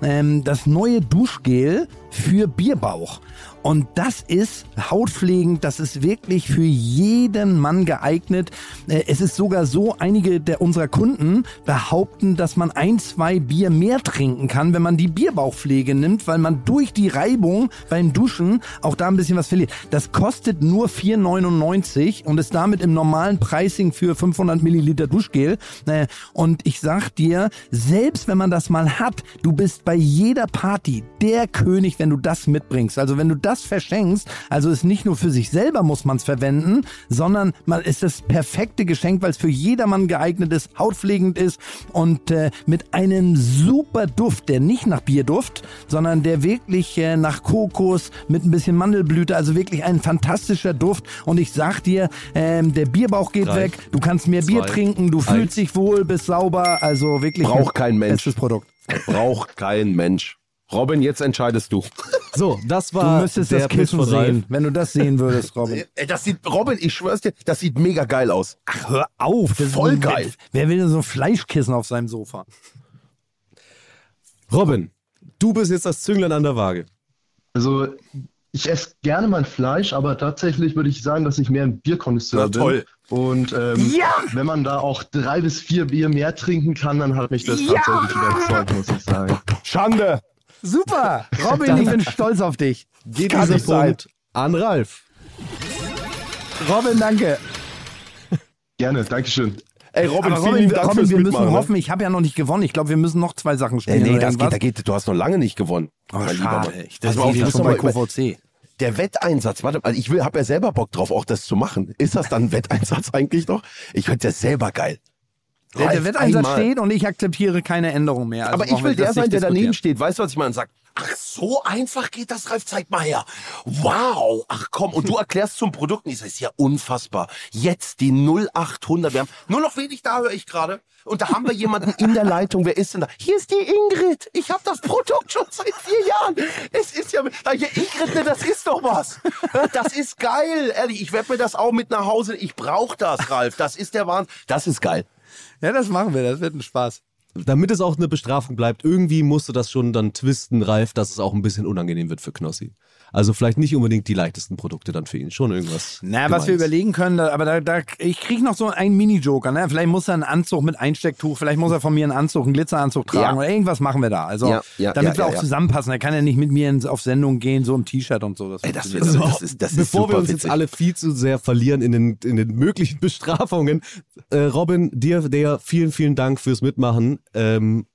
ähm, das neue Duschgel für Bierbauch. Und das ist hautpflegend, das ist wirklich für jeden Mann geeignet. Es ist sogar so, einige der unserer Kunden behaupten, dass man ein, zwei Bier mehr trinken kann, wenn man die Bierbauchpflege nimmt, weil man durch die Reibung beim Duschen auch da ein bisschen was verliert. Das kostet nur vier neunundneunzig und ist damit im normalen Pricing für fünfhundert Milliliter Duschgel. Und ich sag dir, selbst wenn man das mal hat, du bist bei jeder Party der König, wenn du das mitbringst. Also wenn du das das verschenkst, also ist nicht nur für sich selber muss man es verwenden, sondern man ist das perfekte Geschenk, weil es für jedermann geeignet ist, hautpflegend ist und äh, mit einem super Duft, der nicht nach Bier duft, sondern der wirklich äh, nach Kokos mit ein bisschen Mandelblüte, also wirklich ein fantastischer Duft. Und ich sag dir, äh, der Bierbauch geht Drei, weg, du kannst mehr zwei, Bier trinken, du eins. Fühlst dich wohl, bist sauber, also wirklich braucht kein Mensch. Bestes Produkt. Braucht kein Mensch. Robin, jetzt entscheidest du. So, das war. Du müsstest der das Kissen sehen, wenn du das sehen würdest, Robin. Das sieht, Robin, ich schwör's dir, das sieht mega geil aus. Ach, hör auf, das voll ist geil. Wer will denn so ein Fleischkissen auf seinem Sofa? Robin, du bist jetzt das Zünglein an der Waage. Also, ich esse gerne mein Fleisch, aber tatsächlich würde ich sagen, dass ich mehr ein Bierkonnoisseur bin. Toll. Und ähm, ja! wenn man da auch drei bis vier Bier mehr trinken kann, dann hat mich das ja! tatsächlich überzeugt, muss ich sagen. Schande! Super! Robin, ich bin stolz auf dich. Geht dieser Punkt an Ralf. Robin, danke. Gerne, dankeschön. Ey, Robin, Robin, vielen Dank Robin fürs wir müssen hoffen, ich habe ja noch nicht gewonnen. Ich glaube, wir müssen noch zwei Sachen spielen. Ey, nee, das geht, da geht, du hast noch lange nicht gewonnen. Oh, mein schade. Ich dachte, also, ich schon bei Q V C. Der Wetteinsatz, warte mal, ich habe ja selber Bock drauf, auch das zu machen. Ist das dann ein Wetteinsatz eigentlich noch? Ich finde das selber geil. Der, der Wetteinsatz einmal. steht und ich akzeptiere keine Änderung mehr. Also aber ich will der sein, der daneben steht. Weißt du, was ich meine? Sagt, ach, so einfach geht das, Ralf, zeig mal her. Wow, ach komm. Und du erklärst zum Produkt nichts. Das ist ja unfassbar. Jetzt die null achthundert. Wir haben nur noch wenig, da höre ich gerade. Und da haben wir jemanden in der Leitung. Wer ist denn da? Hier ist die Ingrid. Ich habe das Produkt schon seit vier Jahren. Es ist ja... Hier, Ingrid, das ist doch was. Das ist geil. Ehrlich, ich werde mir das auch mit nach Hause... Ich brauche das, Ralf. Das ist der Wahnsinn. Das ist geil. Ja, das machen wir. Das wird ein Spaß. Damit es auch eine Bestrafung bleibt, irgendwie musst du das schon dann twisten, Ralf, dass es auch ein bisschen unangenehm wird für Knossi. Also vielleicht nicht unbedingt die leichtesten Produkte dann für ihn, schon irgendwas. Na, was wir überlegen können, da, aber da, da, ich kriege noch so einen Mini-Joker. Ne? Vielleicht muss er einen Anzug mit Einstecktuch, vielleicht muss er von mir einen Anzug, einen Glitzeranzug tragen, ja, oder irgendwas machen wir da. Also ja, ja, damit ja, wir ja, auch ja. zusammenpassen. Er kann ja nicht mit mir ins, auf Sendung gehen, so im T-Shirt und so. Das Ey, das wird so, das ist, das Bevor ist wir uns witzig. jetzt alle viel zu sehr verlieren in den, in den möglichen Bestrafungen, äh, Robin, dir, der vielen, vielen Dank fürs Mitmachen. Ähm,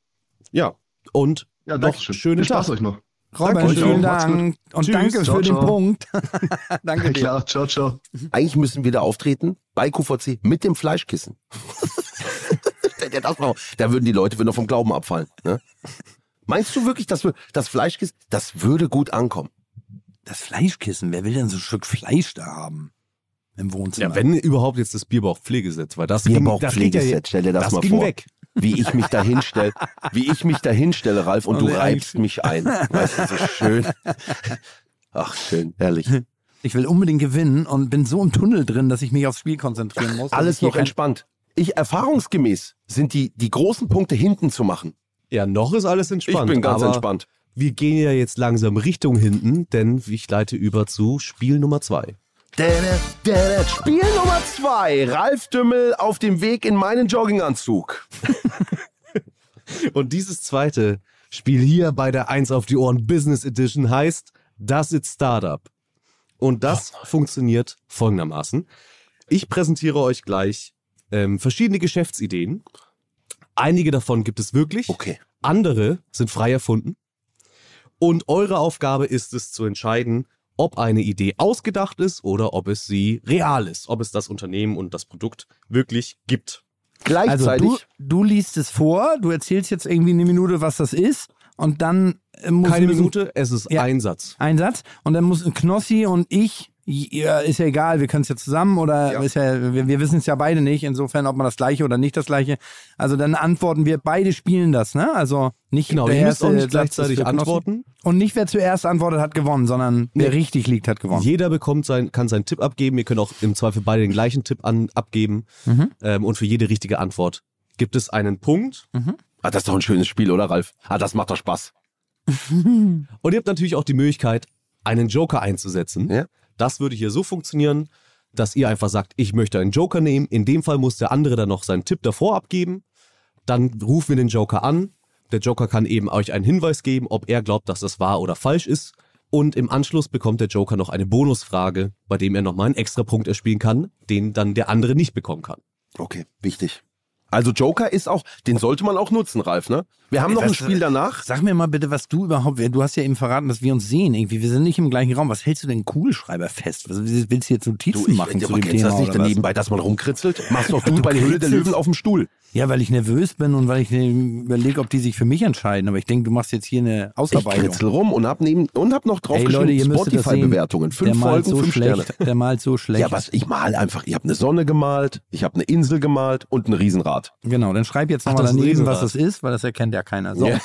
ja, und ja, noch schönen Tag. Spaß euch noch. Robin, vielen Dank und Tschüss. danke ciao, für ciao. den Punkt. Danke dir. Klar, ciao, ciao. Eigentlich müssen wir da auftreten bei Q V C mit dem Fleischkissen. der, der das braucht. Da würden die Leute noch vom Glauben abfallen. Ne? Meinst du wirklich, dass wir, das Fleischkissen, das würde gut ankommen? Das Fleischkissen, wer will denn so ein Stück Fleisch da haben? Im Wohnzimmer. Ja, wenn überhaupt jetzt das Bierbauchpflegesetz, weil das Bierbauchpflegesetz, stell dir das, das mal ging vor. Weg. Wie ich mich da hinstelle, wie ich mich da hinstelle, Ralf, und, und du reibst ich. mich ein. Weißt du, so schön. Ach, schön, ehrlich. Ich will unbedingt gewinnen und bin so im Tunnel drin, dass ich mich aufs Spiel konzentrieren Ach, muss. Alles noch entspannt. Ich, erfahrungsgemäß sind die, die großen Punkte hinten zu machen. Ja, noch ist alles entspannt. Ich bin ganz aber entspannt. Wir gehen ja jetzt langsam Richtung hinten, denn ich leite über zu Spiel Nummer zwei. Spiel Nummer zwei. Ralf Dümmel auf dem Weg in meinen Jogginganzug. Und dieses zweite Spiel hier bei der eins auf die Ohren Business Edition heißt Das ist Startup. Und das oh funktioniert folgendermaßen. Ich präsentiere euch gleich ähm, verschiedene Geschäftsideen. Einige davon gibt es wirklich. Okay. Andere sind frei erfunden. Und eure Aufgabe ist es zu entscheiden, ob eine Idee ausgedacht ist oder ob es sie real ist, ob es das Unternehmen und das Produkt wirklich gibt. Gleichzeitig. Also du, du liest es vor, du erzählst jetzt irgendwie eine Minute, was das ist, und dann muss... Keine Minute, es ist ja, ein Satz. Ein Satz, und dann muss Knossi und ich, ja, ist ja egal, wir können es ja zusammen oder ja. Ist ja, wir, wir wissen es ja beide nicht, insofern, ob man das Gleiche oder nicht das Gleiche. Also dann antworten wir, beide spielen das, ne? Also nicht genau, der erste nicht gleichzeitig antworten. Und nicht wer zuerst antwortet, hat gewonnen, sondern nee. wer richtig liegt, hat gewonnen. Jeder bekommt sein, kann seinen Tipp abgeben, ihr könnt auch im Zweifel beide den gleichen Tipp an, abgeben. Mhm. Ähm, und für jede richtige Antwort gibt es einen Punkt. Mhm. Ah, das ist doch ein schönes Spiel, oder Ralf? Ah, das macht doch Spaß. Und ihr habt natürlich auch die Möglichkeit, einen Joker einzusetzen. Ja. Das würde hier so funktionieren, dass ihr einfach sagt, ich möchte einen Joker nehmen. In dem Fall muss der andere dann noch seinen Tipp davor abgeben. Dann rufen wir den Joker an. Der Joker kann eben euch einen Hinweis geben, ob er glaubt, dass das wahr oder falsch ist. Und im Anschluss bekommt der Joker noch eine Bonusfrage, bei dem er nochmal einen Extrapunkt erspielen kann, den dann der andere nicht bekommen kann. Okay, wichtig. Also Joker ist auch, den sollte man auch nutzen, Ralf, ne? Wir haben Ey, noch ein Spiel danach. Sag mir mal bitte, was du überhaupt, du hast ja eben verraten, dass wir uns sehen irgendwie, wir sind nicht im gleichen Raum. Was hältst du denn Kugelschreiber fest? Was, willst du jetzt Notizen du, ich, machen zu dem Thema? Du kennst das nicht daneben bei, dass man rumkritzelt? Machst doch du, du bei der Höhle der Löwen auf dem Stuhl. Ja, weil ich nervös bin und weil ich überlege, ob die sich für mich entscheiden. Aber ich denke, du machst jetzt hier eine Ausarbeitung. Ich kritzel rum und hab, neben, und hab noch drauf geschrieben, Spotify-Bewertungen. Fünf Folgen, so fünf schlecht. Sterne. Der malt so schlecht. Ja, was? Ich mal einfach. Ich habe eine Sonne gemalt, ich habe eine Insel gemalt und ein Riesenrad. Genau, dann schreib jetzt nochmal daneben, was das ist, weil das erkennt ja keiner. So. Ja.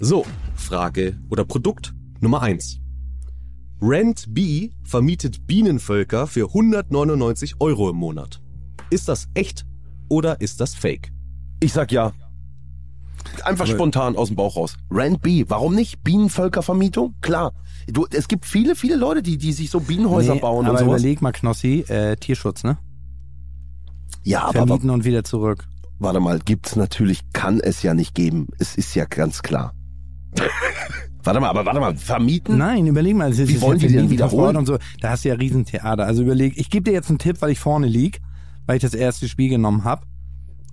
So, Frage oder Produkt Nummer eins. Rent B vermietet Bienenvölker für hundertneunundneunzig Euro im Monat. Ist das echt oder ist das fake? Ich sag ja. Einfach aber spontan aus dem Bauch raus. Rent B, warum nicht? Bienenvölkervermietung? Klar. Du, es gibt viele, viele Leute, die, die sich so Bienenhäuser nee, bauen und sowas. Aber überleg mal, Knossi, äh, Tierschutz, ne? Ja, aber... Vermieten und wieder zurück. Warte mal, gibt's natürlich, kann es ja nicht geben. Es ist ja ganz klar. Warte mal, aber warte mal, vermieten? Nein, überleg mal. Es ist, Wie wollen die denn wiederholen? Und so. Da hast du ja Riesentheater. Also überleg, ich gebe dir jetzt einen Tipp, weil ich vorne lieg. Weil ich das erste Spiel genommen habe.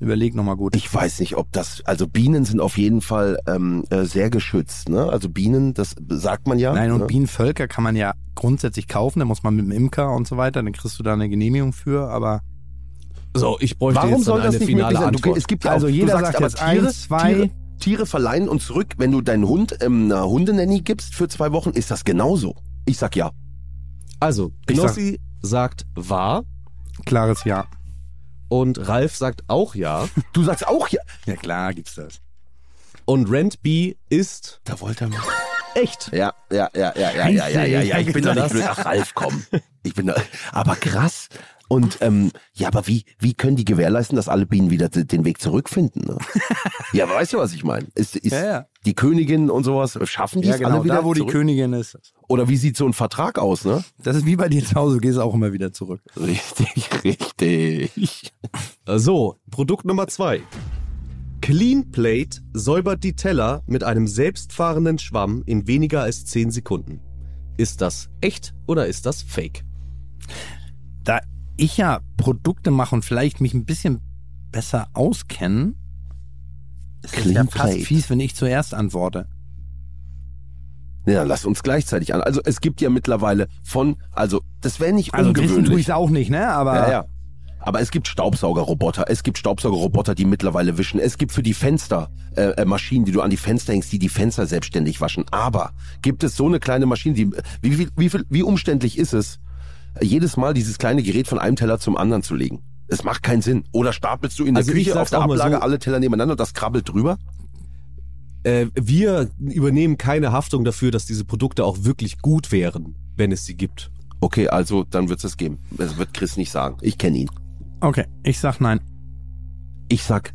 Überleg nochmal gut. Ich weiß nicht, ob das... Also Bienen sind auf jeden Fall ähm, äh, sehr geschützt. Ne? Also Bienen, das sagt man ja. Nein, und ne? Bienenvölker kann man ja grundsätzlich kaufen. Da muss man mit dem Imker und so weiter. Dann kriegst du da eine Genehmigung für. Aber So, ich bräuchte Warum jetzt soll dann das eine nicht finale Antwort. Du, es gibt ja also auch, jeder sagt jetzt Tiere, eins, zwei... Tiere, Tiere verleihen uns zurück, wenn du deinen Hund ähm, einer Hundenanny gibst für zwei Wochen, ist das genauso? Ich sag ja. Also, Knossi sag, sagt wahr. Klares Ja. Und Ralf sagt auch ja. Du sagst auch ja. Ja klar, gibt's das. Und Rent B ist... Da wollte er mal... Echt? Ja, ja, ja, ja, ja, ja, ja, ja, ja. Ich bin da nicht blöd. Ach, Ralf, komm. Ich bin da... Aber krass... Und ähm, ja, aber wie wie können die gewährleisten, dass alle Bienen wieder den Weg zurückfinden? Ne? Ja, weißt du, was ich meine? Ist, ist ja, ja. Die Königin und sowas, schaffen die ja, es genau, alle wieder da, wo zurück? Die Königin ist. Oder wie sieht so ein Vertrag aus? Ne? Das ist wie bei dir zu Hause, du gehst auch immer wieder zurück. Richtig, richtig. So, Produkt Nummer zwei. Clean Plate säubert die Teller mit einem selbstfahrenden Schwamm in weniger als zehn Sekunden. Ist das echt oder ist das fake? Da ich ja Produkte mache und vielleicht mich ein bisschen besser auskennen, ist das ja fast fies, wenn ich zuerst antworte. Ja, lass uns gleichzeitig an. Also es gibt ja mittlerweile von, also das wäre nicht also ungewöhnlich. Also wissen tue ich es auch nicht, ne? Aber ja, ja. Aber es gibt Staubsaugerroboter, es gibt Staubsaugerroboter, die mittlerweile wischen. Es gibt für die Fenster äh, Maschinen, die du an die Fenster hängst, die die Fenster selbstständig waschen. Aber gibt es so eine kleine Maschine, die wie wie wie, wie umständlich ist es, jedes Mal dieses kleine Gerät von einem Teller zum anderen zu legen? Es macht keinen Sinn. Oder stapelst du in der also Küche auf der Ablage so, alle Teller nebeneinander und das krabbelt drüber? Äh, wir übernehmen keine Haftung dafür, dass diese Produkte auch wirklich gut wären, wenn es sie gibt. Okay, also dann wird es das geben. Das wird Chris nicht sagen. Ich kenne ihn. Okay, ich sag nein. Ich sag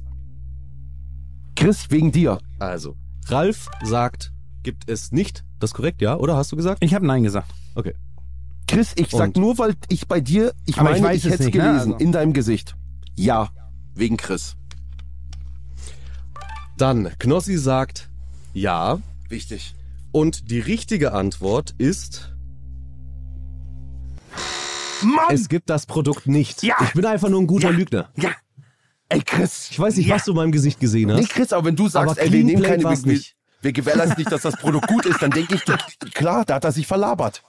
Chris, wegen dir. Also, Ralf sagt, gibt es nicht. Das ist korrekt, ja? Oder hast du gesagt? Ich habe nein gesagt. Okay. Chris, ich sag und? nur, weil ich bei dir, ich aber meine, ich, weiß ich hätte es gelesen, ne? Also. In deinem Gesicht. Ja, wegen Chris. Dann, Knossi sagt ja. Wichtig. Und die richtige Antwort ist... Mann! Es gibt das Produkt nicht. Ja. Ich bin einfach nur ein guter ja. Lügner. Ja. Ey, Chris. Ich weiß nicht, ja. was du in meinem Gesicht gesehen hast. Nee, Chris, aber wenn du sagst, aber ey, wir nehmen keine... Weg, nicht. Wir gewährleisten nicht, dass das Produkt gut ist, dann denke ich, klar, da hat er sich verlabert.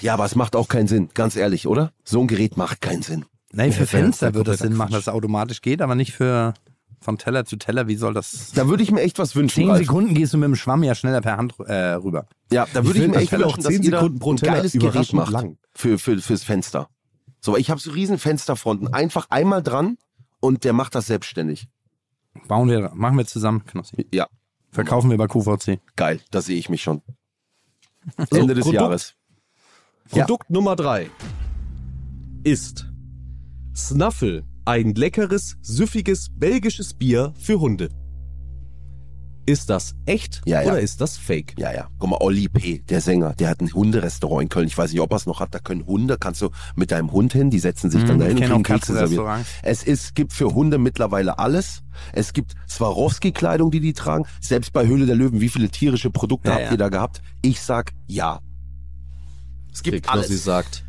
Ja, aber es macht auch keinen Sinn, ganz ehrlich, oder? So ein Gerät macht keinen Sinn. Nein, für ja, Fenster würde es Sinn machen, dass es automatisch geht, aber nicht für von Teller zu Teller, wie soll das... Da würde ich mir echt was wünschen. Zehn Sekunden gehst du mit dem Schwamm ja schneller per Hand äh, rüber. Ja, da würde ich, ich mir echt wünschen, dass ihr ein geiles Gerät macht lang. Für, für, fürs Fenster. So, ich habe so riesen Fensterfronten. Einfach einmal dran und der macht das selbstständig. Bauen wir, machen wir zusammen, Knossi. Ja. Verkaufen wir bei Q V C. Geil, da sehe ich mich schon. So, Ende des Produkt, Jahres. Produkt ja. Nummer drei ist Snuffle, ein leckeres, süffiges, belgisches Bier für Hunde. Ist das echt ja, ja. oder ist das fake? Ja, ja. Guck mal, Olli P., der Sänger, der hat ein Hunderestaurant in Köln. Ich weiß nicht, ob er es noch hat. Da können Hunde, kannst du mit deinem Hund hin, die setzen sich mmh, dann dahin und kriegen Katzen serviert. Es ist, gibt für Hunde mittlerweile alles. Es gibt Swarovski-Kleidung, die die tragen. Selbst bei Höhle der Löwen, wie viele tierische Produkte ja, habt ja. ihr da gehabt? Ich sag ja. Es gibt Rick, alles. Sie sagt,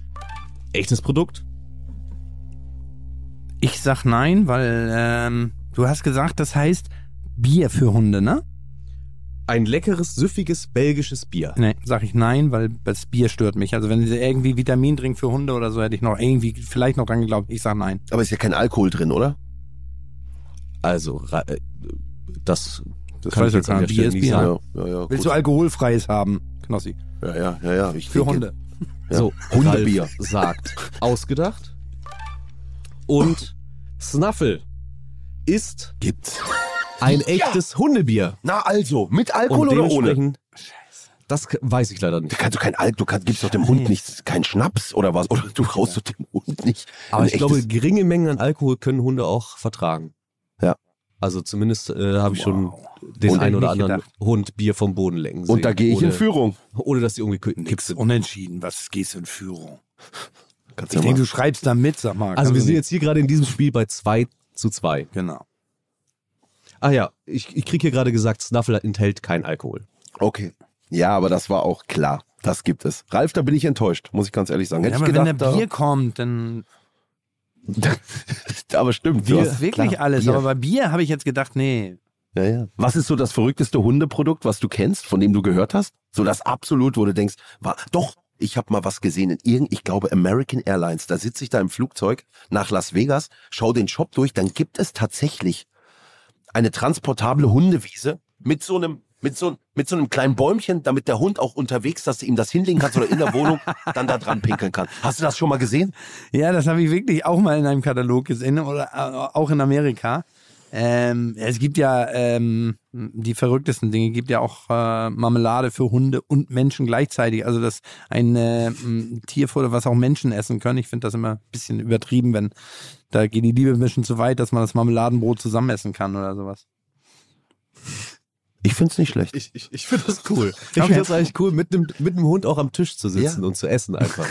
echtes Produkt? Ich sag nein, weil ähm, du hast gesagt, das heißt Bier für Hunde, ne? Ein leckeres, süffiges, belgisches Bier. Nee, sag ich nein, weil das Bier stört mich. Also wenn sie irgendwie Vitamin trinken für Hunde oder so, hätte ich noch irgendwie vielleicht noch dran geglaubt. Ich sag nein. Aber ist ja kein Alkohol drin, oder? Also, das, das kann ich jetzt an der Stelle nicht sagen. Ja, ja, ja, willst du alkoholfreies haben, Knossi? Ja, ja, ja, ja. Ich für denke, Hunde. Ja. So, Hundebier sagt ausgedacht. Und Snuffle ist... Gibt's... Ein echtes ja. Hundebier. Na also, mit Alkohol oder ohne? Scheiße. Das weiß ich leider nicht. Da kannst du kein Alk, du kannst, gibst doch dem Hund nichts, keinen Schnaps oder was? Oder du brauchst doch dem Hund nicht. Aber ich glaube, geringe Mengen an Alkohol können Hunde auch vertragen. Ja. Also zumindest äh, habe ich wow. schon den und einen oder anderen gedacht. Hund Bier vom Boden lecken sehen. Und da gehe ich ohne, in Führung. Ohne, dass die irgendwie gekippt sind. Unentschieden, was gehst du in Führung? Kannst ich denke, du schreibst da mit, sag mal. Also wir sind jetzt hier gerade in diesem Spiel bei zwei zu zwei. Genau. Ah ja, ich, ich kriege hier gerade gesagt, Snuffle enthält kein Alkohol. Okay. Ja, aber das war auch klar. Das gibt es. Ralf, da bin ich enttäuscht, muss ich ganz ehrlich sagen. Hätte ja, aber ich gedacht, wenn der Bier da kommt, dann... Aber stimmt. Bier ist wirklich klar, alles. Bier. Aber bei Bier habe ich jetzt gedacht, nee. Ja, ja. Was ist so das verrückteste Hundeprodukt, was du kennst, von dem du gehört hast? So das absolut, wo du denkst, war, doch, Ich habe mal was gesehen in irgend, ich glaube American Airlines, da sitze ich da im Flugzeug nach Las Vegas, schaue den Shop durch, dann gibt es tatsächlich eine transportable Hundewiese mit so einem mit so, mit so einem kleinen Bäumchen, damit der Hund auch unterwegs, dass du ihm das hinlegen kannst oder in der Wohnung dann da dran pinkeln kann. Hast du das schon mal gesehen? Ja, das habe ich wirklich auch mal in einem Katalog gesehen oder auch in Amerika. Ähm, es gibt ja ähm, die verrücktesten Dinge, es gibt ja auch äh, Marmelade für Hunde und Menschen gleichzeitig, also dass ein äh, Tierfutter, was auch Menschen essen können, ich finde das immer ein bisschen übertrieben, wenn da geht die Liebe ein bisschen zu weit, dass man das Marmeladenbrot zusammen essen kann oder sowas. Ich finde es nicht schlecht. Ich, ich, ich finde das cool. Ich finde das eigentlich cool, mit einem mit einem Hund auch am Tisch zu sitzen, ja, und zu essen einfach.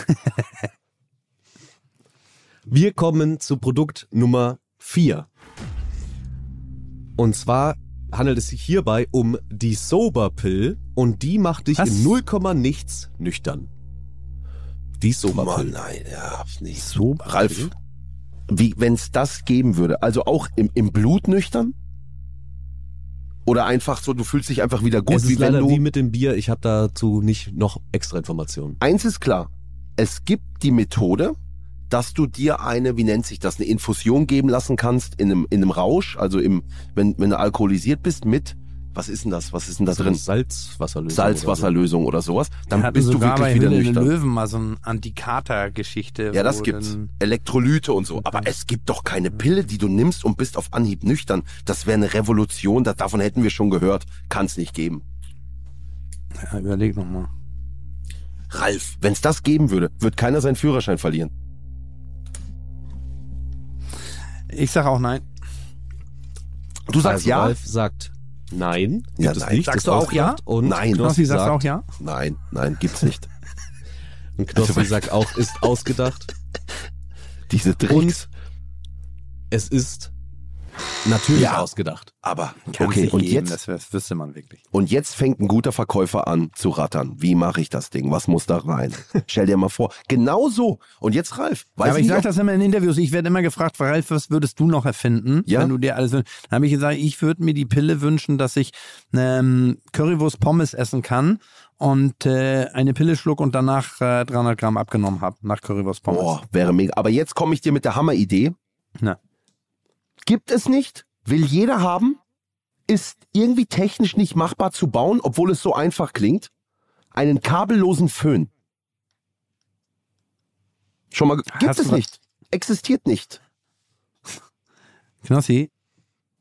Wir kommen zu Produkt Nummer vier. Und zwar handelt es sich hierbei um die Soberpill und die macht dich Was? in null, nichts nüchtern. Die Soberpill. Nein, ja, nicht. Soberpill? Ralf, wenn es das geben würde, also auch im, im Blut nüchtern? Oder einfach so, du fühlst dich einfach wieder gut. Es ist wie leider wenn du, wie mit dem Bier, ich habe dazu nicht noch extra Informationen. Eins ist klar, es gibt die Methode, dass du dir eine, wie nennt sich das, eine Infusion geben lassen kannst in einem, in einem Rausch, also im, wenn, wenn du alkoholisiert bist mit, was ist denn das, was ist denn da so drin? Salzwasserlösung. Salzwasserlösung oder, so. oder sowas. Dann ja, bist du wirklich wieder nüchtern. Den Löwen mal so eine Antikater-Geschichte. Ja, das gibt's. Elektrolyte und so. Aber es gibt doch keine Pille, die du nimmst und bist auf Anhieb nüchtern. Das wäre eine Revolution, das, davon hätten wir schon gehört. Kann's nicht geben. Ja, überleg nochmal. Ralf, wenn's das geben würde, wird keiner seinen Führerschein verlieren. Ich sag auch nein. Du sagst also, ja. Ralf sagt nein. Gibt ja, es nein. Nicht. Sagst du auch ja? Und nein. Knossi sagt, sagt auch ja? Nein, nein, gibt's nicht. Und Knossi sagt auch, ist ausgedacht. Diese Tricks. Und es ist natürlich ja, ausgedacht. Aber okay, und geben, jetzt das wüsste man wirklich. Und jetzt fängt ein guter Verkäufer an zu rattern. Wie mache ich das Ding? Was muss da rein? Stell dir mal vor. Genau so. Und jetzt Ralf. Weiß ja, aber ich sage das immer in Interviews. Ich werde immer gefragt, Ralf, was würdest du noch erfinden, ja? wenn du dir alles wünschst? Dann habe ich gesagt, ich würde mir die Pille wünschen, dass ich ähm, Currywurst Pommes essen kann und äh, eine Pille schluck und danach äh, dreihundert Gramm abgenommen habe nach Currywurst Pommes. Boah, wäre mega. Aber jetzt komme ich dir mit der Hammeridee. Na. Gibt es nicht, will jeder haben, ist irgendwie technisch nicht machbar zu bauen, obwohl es so einfach klingt, einen kabellosen Föhn. Schon mal, gibt hast es nicht, existiert nicht. Knossi,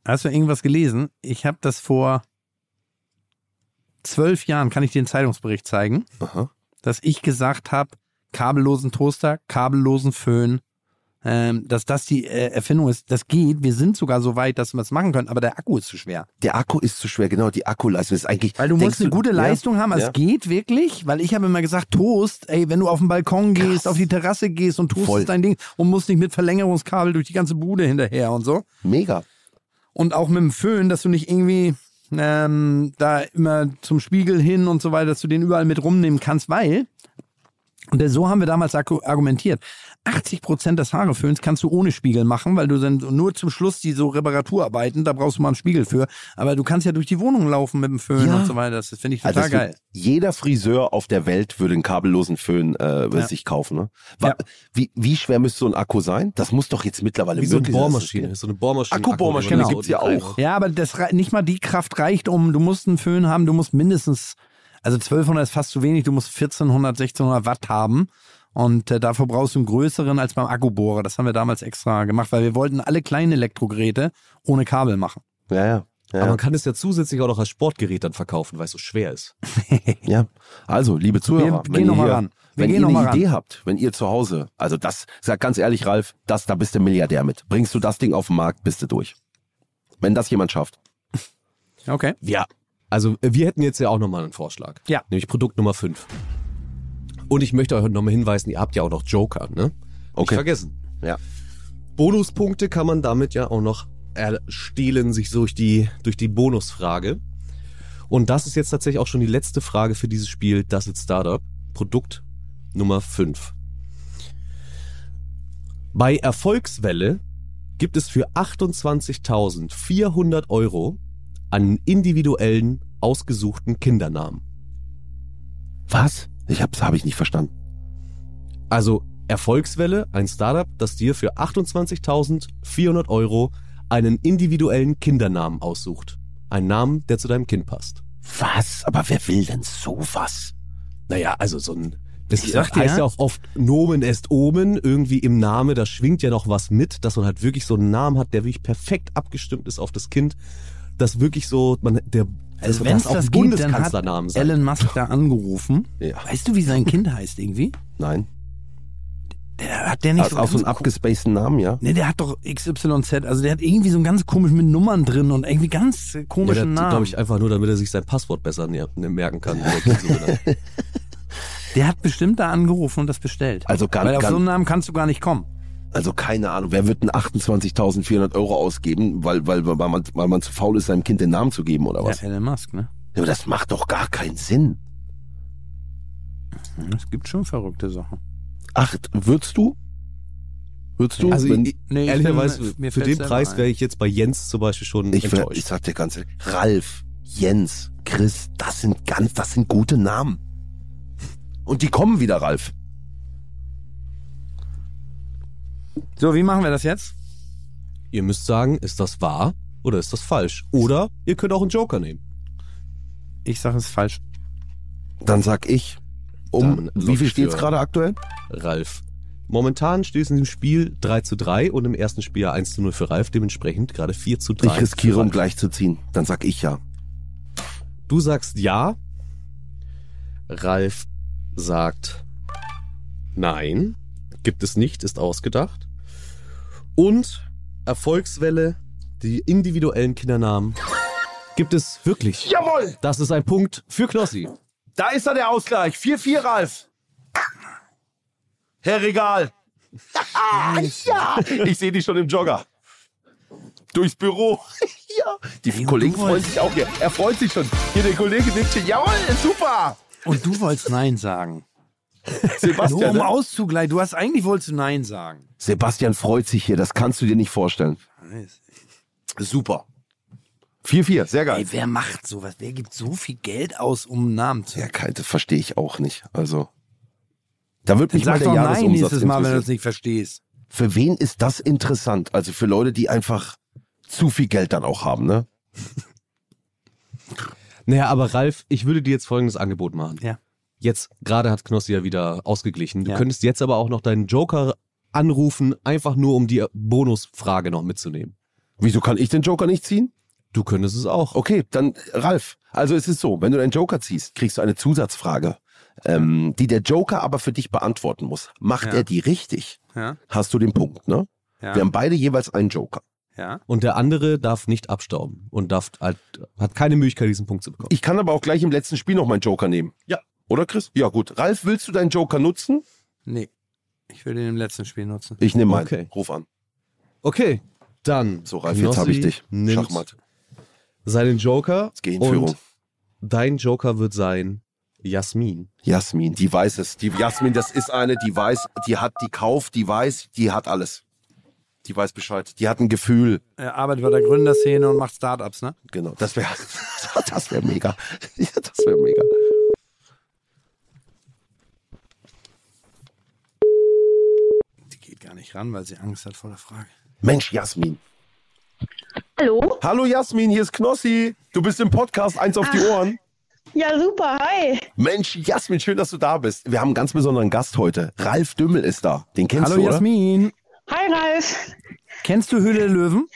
hast du irgendwas gelesen? Ich habe das vor zwölf Jahren, kann ich dir einen Zeitungsbericht zeigen, aha, dass ich gesagt habe, kabellosen Toaster, kabellosen Föhn, Ähm, dass das die äh, Erfindung ist. Das geht, wir sind sogar so weit, dass wir es machen können, aber der Akku ist zu schwer. Der Akku ist zu schwer, genau, die Akkuleistung ist eigentlich... Weil du musst eine du, gute Leistung ja, haben, es ja. geht wirklich, weil ich habe immer gesagt, Toast, ey, wenn du auf den Balkon gehst, krass, auf die Terrasse gehst und toastest voll dein Ding und musst nicht mit Verlängerungskabel durch die ganze Bude hinterher und so. Mega. Und auch mit dem Föhn, dass du nicht irgendwie ähm, da immer zum Spiegel hin und so weiter, dass du den überall mit rumnehmen kannst, weil... Und so haben wir damals argumentiert. achtzig Prozent des Haareföhns kannst du ohne Spiegel machen, weil du dann nur zum Schluss die so Reparaturarbeiten, da brauchst du mal einen Spiegel für. Aber du kannst ja durch die Wohnung laufen mit dem Föhn, ja, und so weiter. Das finde ich total also geil. Jeder Friseur auf der Welt würde einen kabellosen Föhn äh, ja. sich kaufen. Ne? War, ja. wie, wie schwer müsste so ein Akku sein? Das muss doch jetzt mittlerweile wie so eine Bohrmaschine. So eine Bohrmaschine. Akku-Bohrmaschine gibt es ja auch. Ja, aber das, nicht mal die Kraft reicht, um, du musst einen Föhn haben, du musst mindestens... Also zwölfhundert ist fast zu wenig, du musst vierzehnhundert, sechzehnhundert Watt haben und äh, dafür brauchst du einen größeren als beim Akkubohrer. Das haben wir damals extra gemacht, weil wir wollten alle kleinen Elektrogeräte ohne Kabel machen. Ja, ja. ja. Aber man kann es ja zusätzlich auch noch als Sportgerät dann verkaufen, weil es so schwer ist. Ja, also liebe Zuhörer, wir gehen nochmal ran. Wir wenn ihr eine Idee ran. habt, wenn ihr zu Hause, also das, sag ganz ehrlich Ralf, das, da bist du Milliardär mit. Bringst du das Ding auf den Markt, bist du durch. Wenn das jemand schafft. Okay. Ja. Also wir hätten jetzt ja auch nochmal einen Vorschlag. Ja. Nämlich Produkt Nummer fünf. Und ich möchte euch nochmal hinweisen, ihr habt ja auch noch Joker, ne? Okay. Nicht vergessen. Ja. Bonuspunkte kann man damit ja auch noch erstehlen, sich durch die, durch die Bonusfrage. Und das ist jetzt tatsächlich auch schon die letzte Frage für dieses Spiel, Das ist Startup. Produkt Nummer fünf. Bei Erfolgswelle gibt es für achtundzwanzigtausendvierhundert Euro an individuellen, ausgesuchten Kindernamen. Was? Ich hab's, hab ich nicht verstanden. Also Erfolgswelle, ein Startup, das dir für achtundzwanzigtausendvierhundert Euro einen individuellen Kindernamen aussucht. Einen Namen, der zu deinem Kind passt. Was? Aber wer will denn sowas? Naja, also so ein... Das ist, dachte, heißt ja, ja auch oft, Nomen est Omen, irgendwie im Namen, da schwingt ja noch was mit, dass man halt wirklich so einen Namen hat, der wirklich perfekt abgestimmt ist auf das Kind, dass wirklich so, man, der, also wenn es auch ein Bundeskanzlernamen sein. Elon Musk da angerufen, ja. Weißt du, wie sein Kind heißt irgendwie? Nein. Der hat der nicht also so, auch so einen abgespaceden Namen, ja? Ne, der hat doch X Y Z, also der hat irgendwie so einen ganz komischen mit Nummern drin und irgendwie ganz komischen ja, der, Namen. Glaube ich einfach nur, damit er sich sein Passwort besser merken kann. Der hat bestimmt da angerufen und das bestellt. Also gar, Weil auf gar, so einen Namen kannst du gar nicht kommen. Also keine Ahnung, wer wird denn achtundzwanzigtausendvierhundert Euro ausgeben, weil, weil, weil, man, weil man zu faul ist, seinem Kind den Namen zu geben oder was? Ja, Elon Musk, ne? Ja, aber das macht doch gar keinen Sinn. Es gibt schon verrückte Sachen. Ach, würdest du? Würdest du? Also, wenn, ich, nee, ehrlicherweise, mir für den Preis wäre ich jetzt bei Jens zum Beispiel schon ich enttäuscht. Wär, ich sag dir ganz ehrlich, Ralf, Jens, Chris, das sind ganz, das sind gute Namen. Und die kommen wieder, Ralf. So, wie machen wir das jetzt? Ihr müsst sagen, ist das wahr oder ist das falsch? Oder ihr könnt auch einen Joker nehmen. Ich sage, es ist falsch. Dann sag ich, um wie viel steht es gerade aktuell? Ralf. Momentan steht es in dem Spiel drei zu drei und im ersten Spiel ja eins zu null für Ralf, dementsprechend gerade vier zu drei. Ich riskiere, um gleich zu ziehen. Dann sag ich ja. Du sagst ja. Ralf sagt nein, gibt es nicht, ist ausgedacht. Und Erfolgswelle, die individuellen Kindernamen, gibt es wirklich. Jawohl! Das ist ein Punkt für Knossi. Da ist er, der Ausgleich. vier vier, Ralf. Herr Regal. Ja, ich sehe dich schon im Jogger. Durchs Büro. Ja. Die hey, Kollegen freuen sich auch hier. Er freut sich schon. Hier, der Kollege nickt schon. Jawohl, super. Und du wolltest Nein sagen. Sebastian, nur um ne? auszugleichen. Du hast eigentlich wolltest du Nein sagen. Sebastian freut sich hier. Das kannst du dir nicht vorstellen. Super. vier vier, sehr geil. Ey, wer macht sowas? Wer gibt so viel Geld aus, um einen Namen zu... Ja, Kalt, das verstehe ich auch nicht. Also, da wird mich mal der Jahresumsatz interessieren. Nein, nächstes Mal, wenn du das nicht verstehst. Für wen ist das interessant? Also für Leute, die einfach zu viel Geld dann auch haben, ne? Naja, aber Ralf, ich würde dir jetzt folgendes Angebot machen. Ja. Jetzt, gerade hat Knossi ja wieder ausgeglichen. Du ja. könntest jetzt aber auch noch deinen Joker anrufen, einfach nur um die Bonusfrage noch mitzunehmen. Wieso kann ich den Joker nicht ziehen? Du könntest es auch. Okay, dann Ralf, also es ist so, wenn du deinen Joker ziehst, kriegst du eine Zusatzfrage, ähm, die der Joker aber für dich beantworten muss. Macht ja. er die richtig, ja. hast du den Punkt, ne? Ja. Wir haben beide jeweils einen Joker. Ja. Und der andere darf nicht abstauben und darf halt, hat keine Möglichkeit, diesen Punkt zu bekommen. Ich kann aber auch gleich im letzten Spiel noch meinen Joker nehmen. Ja. Oder, Chris? Ja, gut. Ralf, willst du deinen Joker nutzen? Nee. Ich will den im letzten Spiel nutzen. Ich nehme meinen. Okay. Ruf an. Okay, dann. So, Ralf, Knossi jetzt habe ich dich. Schachmatt. Seinen Joker. Jetzt geh in Führung. Dein Joker wird sein Jasmin. Jasmin, die weiß es. Die Jasmin, das ist eine, die weiß, die hat die Kauf, die weiß, die hat alles. Die weiß Bescheid. Die hat ein Gefühl. Er arbeitet bei der Gründerszene und macht Startups, ne? Genau. Das wäre das wär mega. Ja, das wäre mega. Die geht gar nicht ran, weil sie Angst hat vor der Frage. Mensch, Jasmin. Hallo? Hallo Jasmin, hier ist Knossi. Du bist im Podcast Eins auf die Ohren. Ja, super, hi. Mensch, Jasmin, schön, dass du da bist. Wir haben einen ganz besonderen Gast heute. Ralf Dümmel ist da. Den kennst Hallo, du, oder? Hallo Jasmin. Hi Ralf. Kennst du Höhle der Löwen?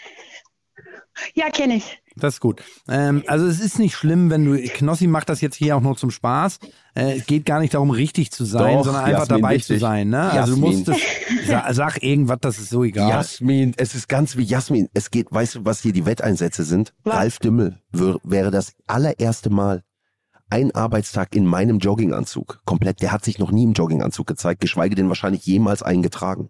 Ja, kenne ich. Das ist gut. Ähm, also es ist nicht schlimm, wenn du... Knossi macht das jetzt hier auch nur zum Spaß. Äh, es geht gar nicht darum, richtig zu sein, Doch, sondern einfach Jasmin, dabei richtig. zu sein. Ne? Also du musst es, sa sag irgendwas, das ist so egal. Jasmin, es ist ganz wie Jasmin. Es geht, weißt du, was hier die Wetteinsätze sind? Was? Ralf Dümmel wäre das allererste Mal ein Arbeitstag in meinem Jogginganzug. Komplett, der hat sich noch nie im Jogginganzug gezeigt, geschweige denn wahrscheinlich jemals eingetragen.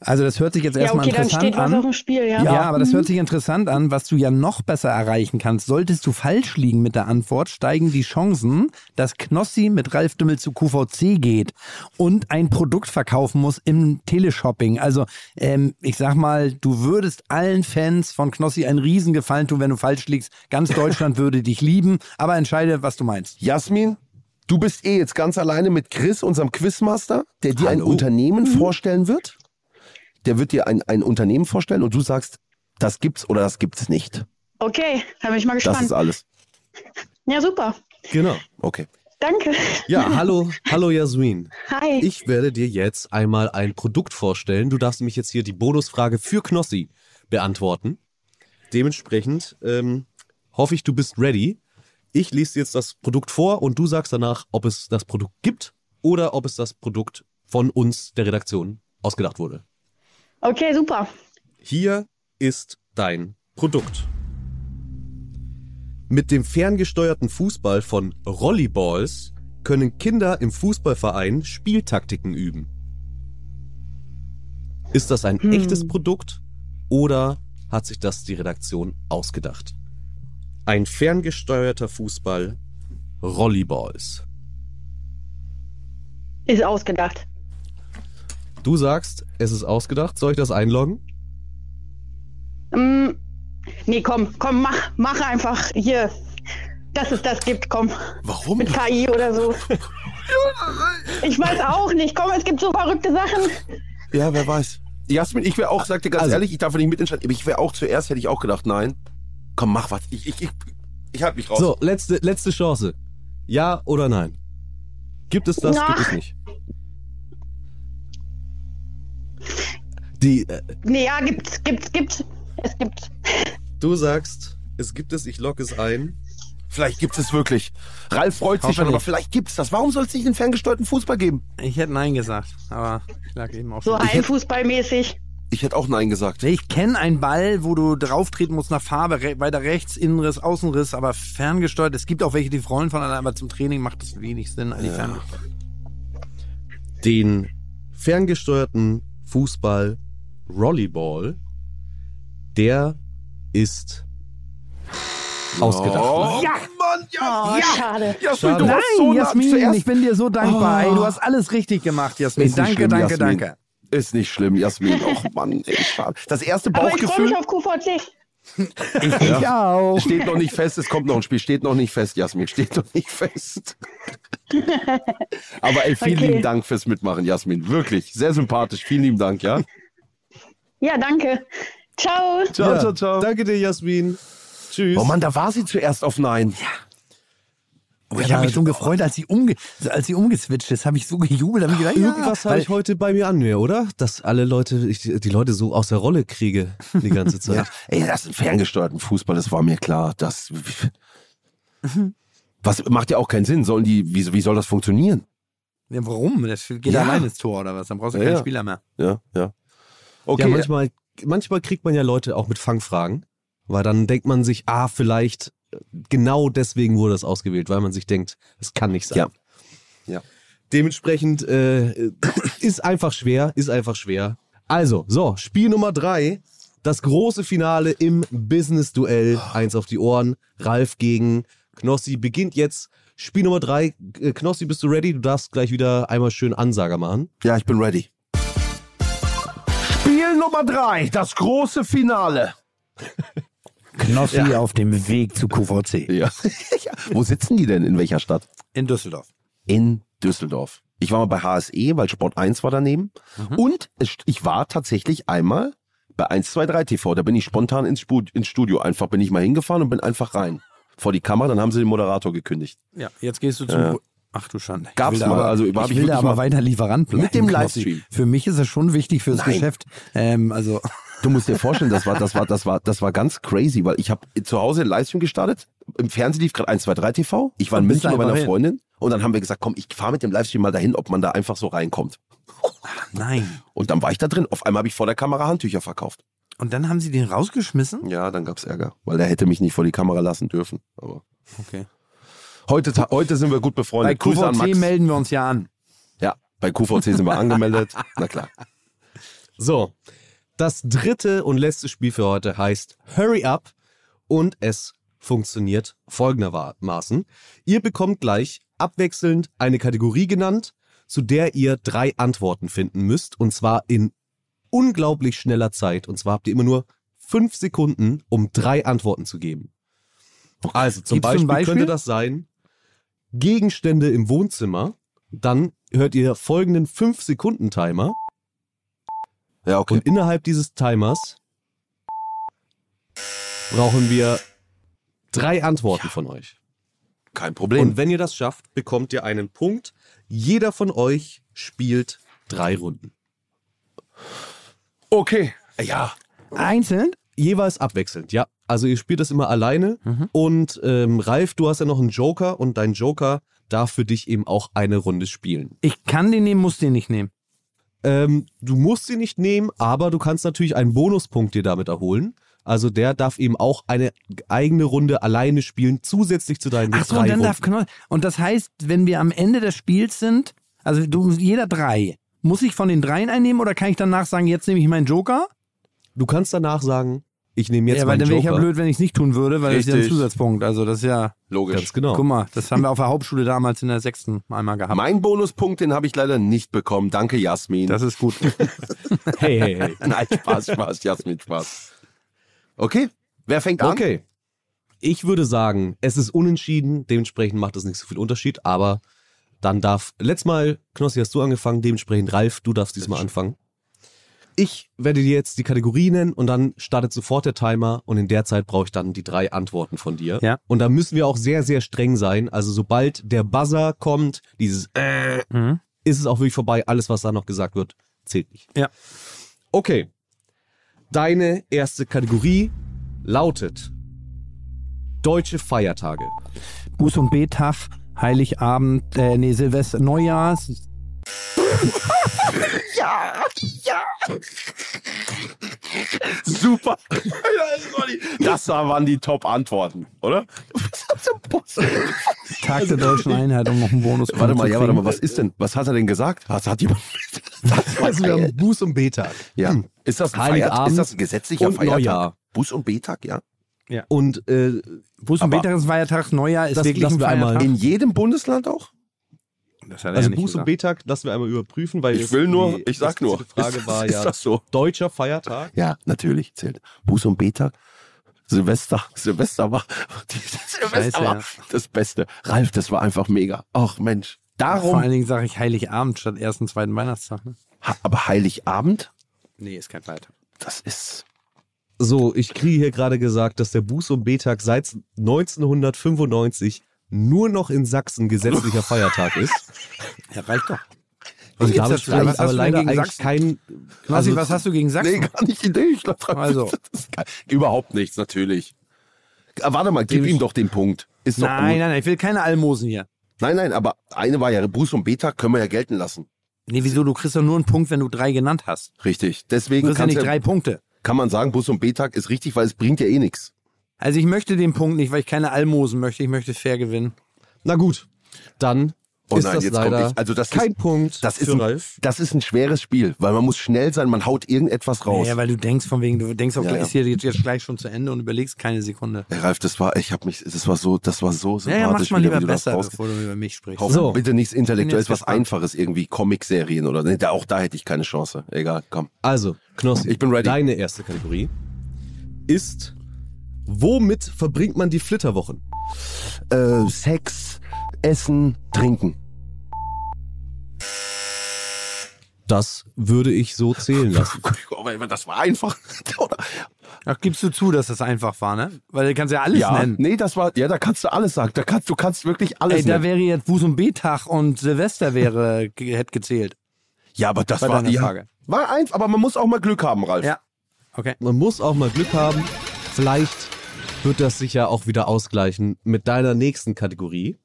Also das hört sich jetzt erstmal ja, okay, interessant dann steht an. Was auf dem Spiel, ja. Ja, ja, aber das hört sich interessant an, was du ja noch besser erreichen kannst. Solltest du falsch liegen mit der Antwort, steigen die Chancen, dass Knossi mit Ralf Dümmel zu Q V C geht und ein Produkt verkaufen muss im Teleshopping. Also ähm, ich sag mal, du würdest allen Fans von Knossi einen Riesengefallen tun, wenn du falsch liegst. Ganz Deutschland würde dich lieben, aber entscheide, was du meinst. Jasmin, Du bist eh jetzt ganz alleine mit Chris, unserem Quizmaster, der dir Hallo. ein Unternehmen vorstellen wird. Der wird dir ein, ein Unternehmen vorstellen und du sagst, das gibt's oder das gibt's nicht. Okay, da bin ich mal gespannt. Das ist alles. Ja, super. Genau. Okay. Danke. Ja, hallo, hallo Jasmin. Hi. Ich werde dir jetzt einmal ein Produkt vorstellen. Du darfst nämlich jetzt hier die Bonusfrage für Knossi beantworten. Dementsprechend ähm, hoffe ich, du bist ready. Ich lese dir jetzt das Produkt vor und du sagst danach, ob es das Produkt gibt oder ob es das Produkt von uns, der Redaktion, ausgedacht wurde. Okay, super. Hier ist dein Produkt. Mit dem ferngesteuerten Fußball von Rollyballs können Kinder im Fußballverein Spieltaktiken üben. Ist das ein hm. echtes Produkt oder hat sich das die Redaktion ausgedacht? Ein ferngesteuerter Fußball, Rollyballs. Ist ausgedacht. Du sagst, es ist ausgedacht. Soll ich das einloggen? Mm. Nee, komm, komm, mach, mach einfach hier, dass es das gibt, komm. Warum? Mit K I oder so. Ich weiß auch nicht, komm, es gibt so verrückte Sachen. Ja, wer weiß. Jasmin, ich wäre auch, sag dir ganz also, ehrlich, ich darf nicht mitentscheiden, aber ich wäre auch zuerst, hätte ich auch gedacht, nein. Komm, mach was, ich, ich, ich, ich halte mich raus. So, letzte, letzte Chance. Ja oder nein? Gibt es das, Ach. gibt es nicht? Die, äh, nee, ja, gibt's, gibt's, gibt's. Es gibt. Du sagst, es gibt es, ich logge es ein. Vielleicht gibt es wirklich. Ralf freut sich schon, aber vielleicht gibt es das. Warum soll es nicht einen ferngesteuerten Fußball geben? Ich hätte Nein gesagt, aber ich lag eben auch schon. So heimfußballmäßig. Ich hätte auch Nein gesagt. Ich kenne einen Ball, wo du drauftreten musst nach Farbe, weiter rechts, Innenriss, Außenriss, aber ferngesteuert. Es gibt auch welche, die freuen von allein, aber zum Training macht es wenig Sinn. Also ja. Den ferngesteuerten Fußball Rollyball, der ist ausgedacht. Oh, ja, Mann, ja, oh, ja. Schade. Jasmin, schade. Du Nein, so Jasmin, ich bin dir so dankbar. Oh. Ey, du hast alles richtig gemacht, Jasmin. Danke, schlimm, danke, Jasmin. danke. Ist nicht schlimm, Jasmin. Och, Mann, ey, schade. Das erste Bauchgefühl... Aber ich freue mich auf Q V C. Ich, ja. ich auch. Steht noch nicht fest, es kommt noch ein Spiel. Steht noch nicht fest, Jasmin. Steht noch nicht fest. Aber ey, vielen okay. lieben Dank fürs Mitmachen, Jasmin. Wirklich, sehr sympathisch. Vielen lieben Dank, ja? Ja, danke. Ciao. Ciao, ja. ciao, ciao. Danke dir, Jasmin. Tschüss. Oh Mann, da war sie zuerst auf Nein. Ja. Oh, ich ja, habe mich so gefreut, als sie, umge als sie umgeswitcht ist, habe ich so gejubelt. Hab ich gedacht, irgendwas ja, habe ich heute bei mir an mir, oder? Dass alle Leute, ich die Leute so aus der Rolle kriege die ganze Zeit. Ja. Ey, das ist ein ferngesteuerten Fußball, das war mir klar. Das was macht ja auch keinen Sinn. Sollen die, wie, wie soll das funktionieren? Ja, warum? Das geht ja. allein ins Tor oder was? Dann brauchst du ja, keinen ja. Spieler mehr. Ja, ja. Okay. Ja, manchmal. Manchmal kriegt man ja Leute auch mit Fangfragen, weil dann denkt man sich, ah, vielleicht genau deswegen wurde das ausgewählt, weil man sich denkt, es kann nicht sein. Ja. Ja. Dementsprechend äh, ist einfach schwer, ist einfach schwer. Also, so, Spiel Nummer drei, das große Finale im Business-Duell, eins auf die Ohren, Ralf gegen Knossi beginnt jetzt. Spiel Nummer drei, Knossi, bist du ready? Du darfst gleich wieder einmal schön Ansager machen. Ja, ich bin ready. Spiel Nummer drei, das große Finale. Knossi ja. auf dem Weg zu Q V C. Ja. ja. Wo sitzen die denn? In welcher Stadt? In Düsseldorf. In Düsseldorf. Ich war mal bei H S E, weil Sport eins war daneben. Mhm. Und ich war tatsächlich einmal bei eins zwei drei T V. Da bin ich spontan ins Studio einfach. Bin ich mal hingefahren und bin einfach rein. Vor die Kamera, dann haben sie den Moderator gekündigt. Ja, jetzt gehst du zum... Äh. Ach du Schande. Gab's mal. Also, ich will da aber weiter Lieferant bleiben. Mit dem Livestream. Für mich ist es schon wichtig fürs Geschäft. Ähm, also. Du musst dir vorstellen, das war, das war, das war, das war ganz crazy, weil ich habe zu Hause einen Livestream gestartet. Im Fernsehen lief gerade eins zwei drei T V. Ich war in München bei meiner Freundin. Und dann haben wir gesagt, komm, ich fahre mit dem Livestream mal dahin, ob man da einfach so reinkommt. Ach, nein. Und dann war ich da drin. Auf einmal habe ich vor der Kamera Handtücher verkauft. Und dann haben sie den rausgeschmissen? Ja, dann gab's Ärger, weil der hätte mich nicht vor die Kamera lassen dürfen. Aber. Okay. Heute, heute sind wir gut befreundet. Bei Q V C an Max. Melden wir uns ja an. Ja, bei Q V C sind wir angemeldet. Na klar. So, das dritte und letzte Spiel für heute heißt Hurry Up und es funktioniert folgendermaßen. Ihr bekommt gleich abwechselnd eine Kategorie genannt, zu der ihr drei Antworten finden müsst und zwar in unglaublich schneller Zeit. Und zwar habt ihr immer nur fünf Sekunden, um drei Antworten zu geben. Also zum Beispiel, zum Beispiel könnte das sein... Gegenstände im Wohnzimmer, dann hört ihr folgenden fünf Sekunden Timer. Ja, okay. Und innerhalb dieses Timers brauchen wir drei Antworten ja. von euch. Kein Problem. Und wenn ihr das schafft, bekommt ihr einen Punkt. Jeder von euch spielt drei Runden. Okay. Ja. Einzeln? Jeweils abwechselnd, ja. Also ihr spielt das immer alleine. Mhm. Und ähm, Ralf, du hast ja noch einen Joker und dein Joker darf für dich eben auch eine Runde spielen. Ich kann den nehmen, muss den nicht nehmen. Ähm, du musst ihn nicht nehmen, aber du kannst natürlich einen Bonuspunkt dir damit erholen. Also der darf eben auch eine eigene Runde alleine spielen, zusätzlich zu deinen Ach so, drei und dann darf Knossi. Und das heißt, wenn wir am Ende des Spiels sind, also du, jeder drei, muss ich von den dreien einnehmen oder kann ich danach sagen, jetzt nehme ich meinen Joker? Du kannst danach sagen, ich nehme jetzt ja, meinen Joker. Ja, weil dann wäre ich ja blöd, wenn ich es nicht tun würde, weil Richtig. das ist ja ein Zusatzpunkt. Also das ist ja... Logisch. Ganz genau. Guck mal, das haben wir auf der Hauptschule damals in der sechsten einmal gehabt. Mein Bonuspunkt, den habe ich leider nicht bekommen. Danke, Jasmin. Das ist gut. hey, hey, hey. Nein, Spaß, Spaß, Jasmin, Spaß. Okay, wer fängt an? Okay, ich würde sagen, es ist unentschieden, dementsprechend macht es nicht so viel Unterschied, aber dann darf, letztes Mal, Knossi, hast du angefangen, dementsprechend Ralf, du darfst diesmal anfangen. Ich werde dir jetzt die Kategorie nennen und dann startet sofort der Timer und in der Zeit brauche ich dann die drei Antworten von dir. Ja. Und da müssen wir auch sehr, sehr streng sein, also sobald der Buzzer kommt, dieses äh, mhm. ist es auch wirklich vorbei, alles was da noch gesagt wird, zählt nicht. Ja. Okay. Deine erste Kategorie lautet deutsche Feiertage. Buß- und Betag, Heiligabend, äh, nee, Silvester, Neujahrs. ja, ja. Super. Das waren die Top-Antworten, oder? Tag der deutschen Einheit, um noch einen Bonus warte mal, zu ja, warte mal, was ist denn, was hat er denn gesagt? Hat, hat jemand... Also wir haben Buß- und Betag. Ja. Hm. Ist das ein Heiligabend, ist das ein gesetzlicher Feiertag? Neujahr. Buß- und Betag, ja. ja. Und äh, Buß- und Betag ist Feiertag, Neujahr ist das wirklich ein Feiertag. In jedem Bundesland auch? Das hat er also ja nicht Buß- gesagt. Und Betag lassen wir einmal überprüfen, weil ich will nur, die, ich sag nur, die Frage ist, war ist ja das so? Deutscher Feiertag. Ja, natürlich zählt. Buß- und Betag. Silvester, Silvester war, die, Silvester Scheiße, war ja. das Beste. Ralf, das war einfach mega. Ach Mensch. Darum, vor allen Dingen sage ich Heiligabend statt ersten, zweiten Weihnachtstag. Ne? Aber Heiligabend? Nee, ist kein Feiertag. Das ist... So, ich kriege hier gerade gesagt, dass der Buß- und Betag seit neunzehnhundertfünfundneunzig nur noch in Sachsen gesetzlicher Feiertag ist. Ja, reicht doch. Also da habe ich aber leider eigentlich Sachsen? kein... Also, was hast du gegen Sachsen? Nee, gar nicht Idee. Ich glaub, also. Überhaupt nichts, natürlich. Warte mal, gib ihm doch den Punkt. Ist nein, doch nein, nein, ich will keine Almosen hier. Nein, nein, aber eine war ja Buß- und Betag, können wir ja gelten lassen. Nee, wieso? Du kriegst doch nur einen Punkt, wenn du drei genannt hast. Richtig. Deswegen du kriegst ja nicht drei Punkte. Kann man sagen, Buß- und Betag ist richtig, weil es bringt ja eh nichts. Also ich möchte den Punkt nicht, weil ich keine Almosen möchte. Ich möchte fair gewinnen. Na gut, dann oh ist nein, das jetzt leider ich, also das kein ist, Punkt das ist, ein, das ist ein schweres Spiel, weil man muss schnell sein, man haut irgendetwas raus. Ja, naja, weil du denkst von wegen, du denkst auch ja, gleich, ja. Ist jetzt gleich schon zu Ende und überlegst keine Sekunde. Hey Ralf, das war, ich hab mich, das war so, das war so sympathisch. Ja, ja, mach's mal lieber besser, bevor du über mich sprichst. Hoffen, so. Bitte nichts Intellektuelles, was Einfaches, irgendwie Comic-Serien oder nee, da, auch da hätte ich keine Chance. Egal, komm. Also, Knossi, ich bin ready. Deine erste Kategorie ist, womit verbringt man die Flitterwochen? Äh, Sex, Essen, Trinken. Das würde ich so zählen lassen. Das war einfach. Ach, gibst du zu, dass das einfach war, ne? Weil da kannst du ja alles ja, nennen. Nee, das war, ja, da kannst du alles sagen. Da kannst, du kannst wirklich alles Ey, nennen. Ey, da wäre jetzt Buß- und Betag und Silvester wäre, hätte gezählt. Ja, aber das, das war die Frage. Ja, war einfach, aber man muss auch mal Glück haben, Ralf. Ja, okay. Man muss auch mal Glück haben. Vielleicht wird das sich ja auch wieder ausgleichen mit deiner nächsten Kategorie.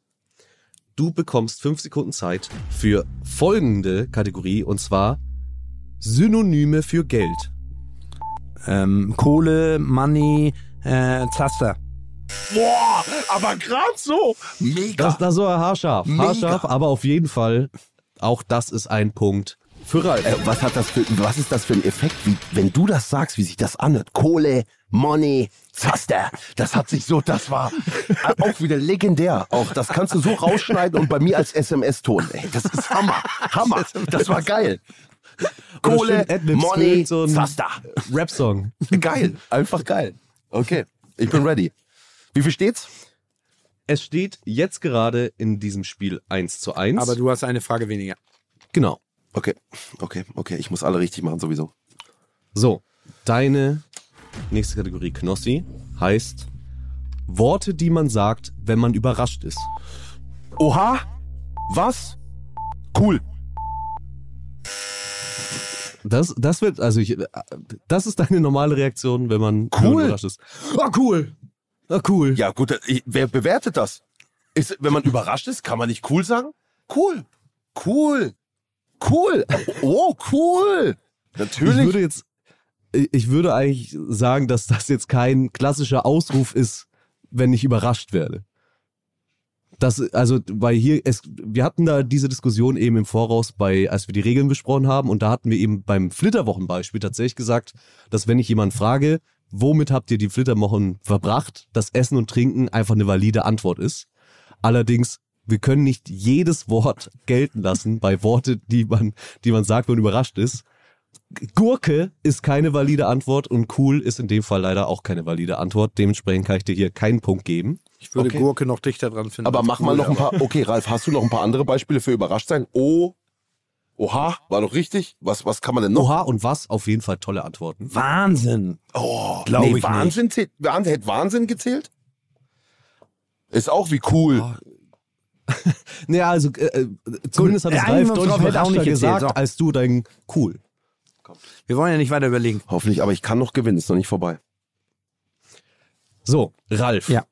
Du bekommst fünf Sekunden Zeit für folgende Kategorie, und zwar Synonyme für Geld. Ähm, Kohle, Money, äh, Zaster. Boah, aber gerade so. Mega. Das, das war haarscharf. Mega. Haarscharf, aber auf jeden Fall, auch das ist ein Punkt für Ralf. Äh, was hat das für, was ist das für ein Effekt, wie, wenn du das sagst, wie sich das anhört? Kohle, Money, Zaster, das hat sich so, das war auch wieder legendär. Auch das kannst du so rausschneiden und bei mir als S M S-Ton. Ey, das ist Hammer, Hammer, das war geil. Kohle, Money, so Zaster. Rap-Song. Geil, einfach geil. Okay, ich bin ready. Wie viel steht's? Es steht jetzt gerade in diesem Spiel eins zu eins. Aber du hast eine Frage weniger. Genau. Okay, okay, okay. Ich muss alle richtig machen sowieso. So, deine nächste Kategorie, Knossi, heißt Worte, die man sagt, wenn man überrascht ist. Oha, was? Cool. Das, das wird, also ich, das ist deine normale Reaktion, wenn man cool. überrascht ist. Oh, cool. Oh, cool. Ja, gut, ich, wer bewertet das? Ist, wenn man überrascht ist, kann man nicht cool sagen? Cool. Cool. Cool. Oh, cool. Natürlich. Ich würde jetzt, ich würde eigentlich sagen, dass das jetzt kein klassischer Ausruf ist, wenn ich überrascht werde. Das, also, weil hier, es, wir hatten da diese Diskussion eben im Voraus, bei, als wir die Regeln besprochen haben, und da hatten wir eben beim Flitterwochenbeispiel tatsächlich gesagt, dass wenn ich jemanden frage, womit habt ihr die Flitterwochen verbracht, dass Essen und Trinken einfach eine valide Antwort ist. Allerdings, wir können nicht jedes Wort gelten lassen bei Worte, die man, die man sagt, wenn man überrascht ist. Gurke ist keine valide Antwort und cool ist in dem Fall leider auch keine valide Antwort. Dementsprechend kann ich dir hier keinen Punkt geben. Ich würde okay. Gurke noch dichter dran finden. Aber mach cool, mal noch ein paar. Okay, Ralf, hast du noch ein paar andere Beispiele für überrascht sein? Oh, oha, war doch richtig. Was, was kann man denn noch? Oha und was? Auf jeden Fall tolle Antworten. Wahnsinn. Oh, glaube nee, ich Wahnsinn nicht. Zählt, Wahnsinn, hätte Wahnsinn gezählt? Ist auch wie cool. Oh. Naja, also äh, zumindest hat es Ralf deutlich überraschter gesagt, auch. als du dein cool. Wir wollen ja nicht weiter überlegen. Hoffentlich, aber ich kann noch gewinnen, ist noch nicht vorbei. So, Ralf. Ja.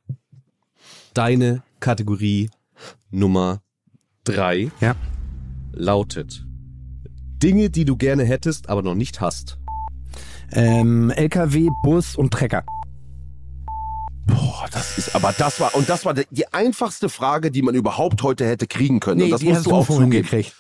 Deine Kategorie Nummer drei ja. lautet Dinge, die du gerne hättest, aber noch nicht hast. Ähm, L K W, Bus und Trecker. Boah, das ist, aber das war, und das war die, die einfachste Frage, die man überhaupt heute hätte kriegen können. Nee, und das die musst hast du auch zugeben. Gekriegt.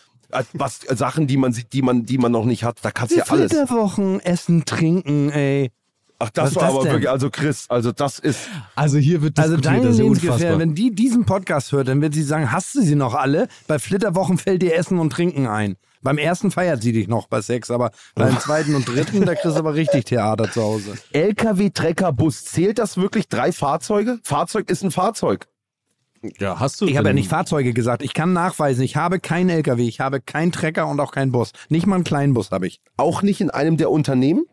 Was, Sachen, die man sieht, die man, die man noch nicht hat, da kannst du ja alles. Flitterwochen, Essen, Trinken, ey. Ach, das war aber wirklich, also Chris, also das ist... Also hier wird diskutiert, also das ist unfassbar. Wenn die diesen Podcast hört, dann wird sie sagen, hast du sie noch alle? Bei Flitterwochen fällt dir Essen und Trinken ein. Beim ersten feiert sie dich noch bei Sex, aber beim zweiten und dritten, da kriegst du aber richtig Theater zu Hause. L K W, Trecker, Bus, zählt das wirklich? Drei Fahrzeuge? Fahrzeug ist ein Fahrzeug. Ja, hast du ich habe ja nicht Fahrzeuge gesagt. Ich kann nachweisen, ich habe keinen L K W, ich habe keinen Trecker und auch keinen Bus. Nicht mal einen kleinen Bus habe ich. Auch nicht in einem der Unternehmen?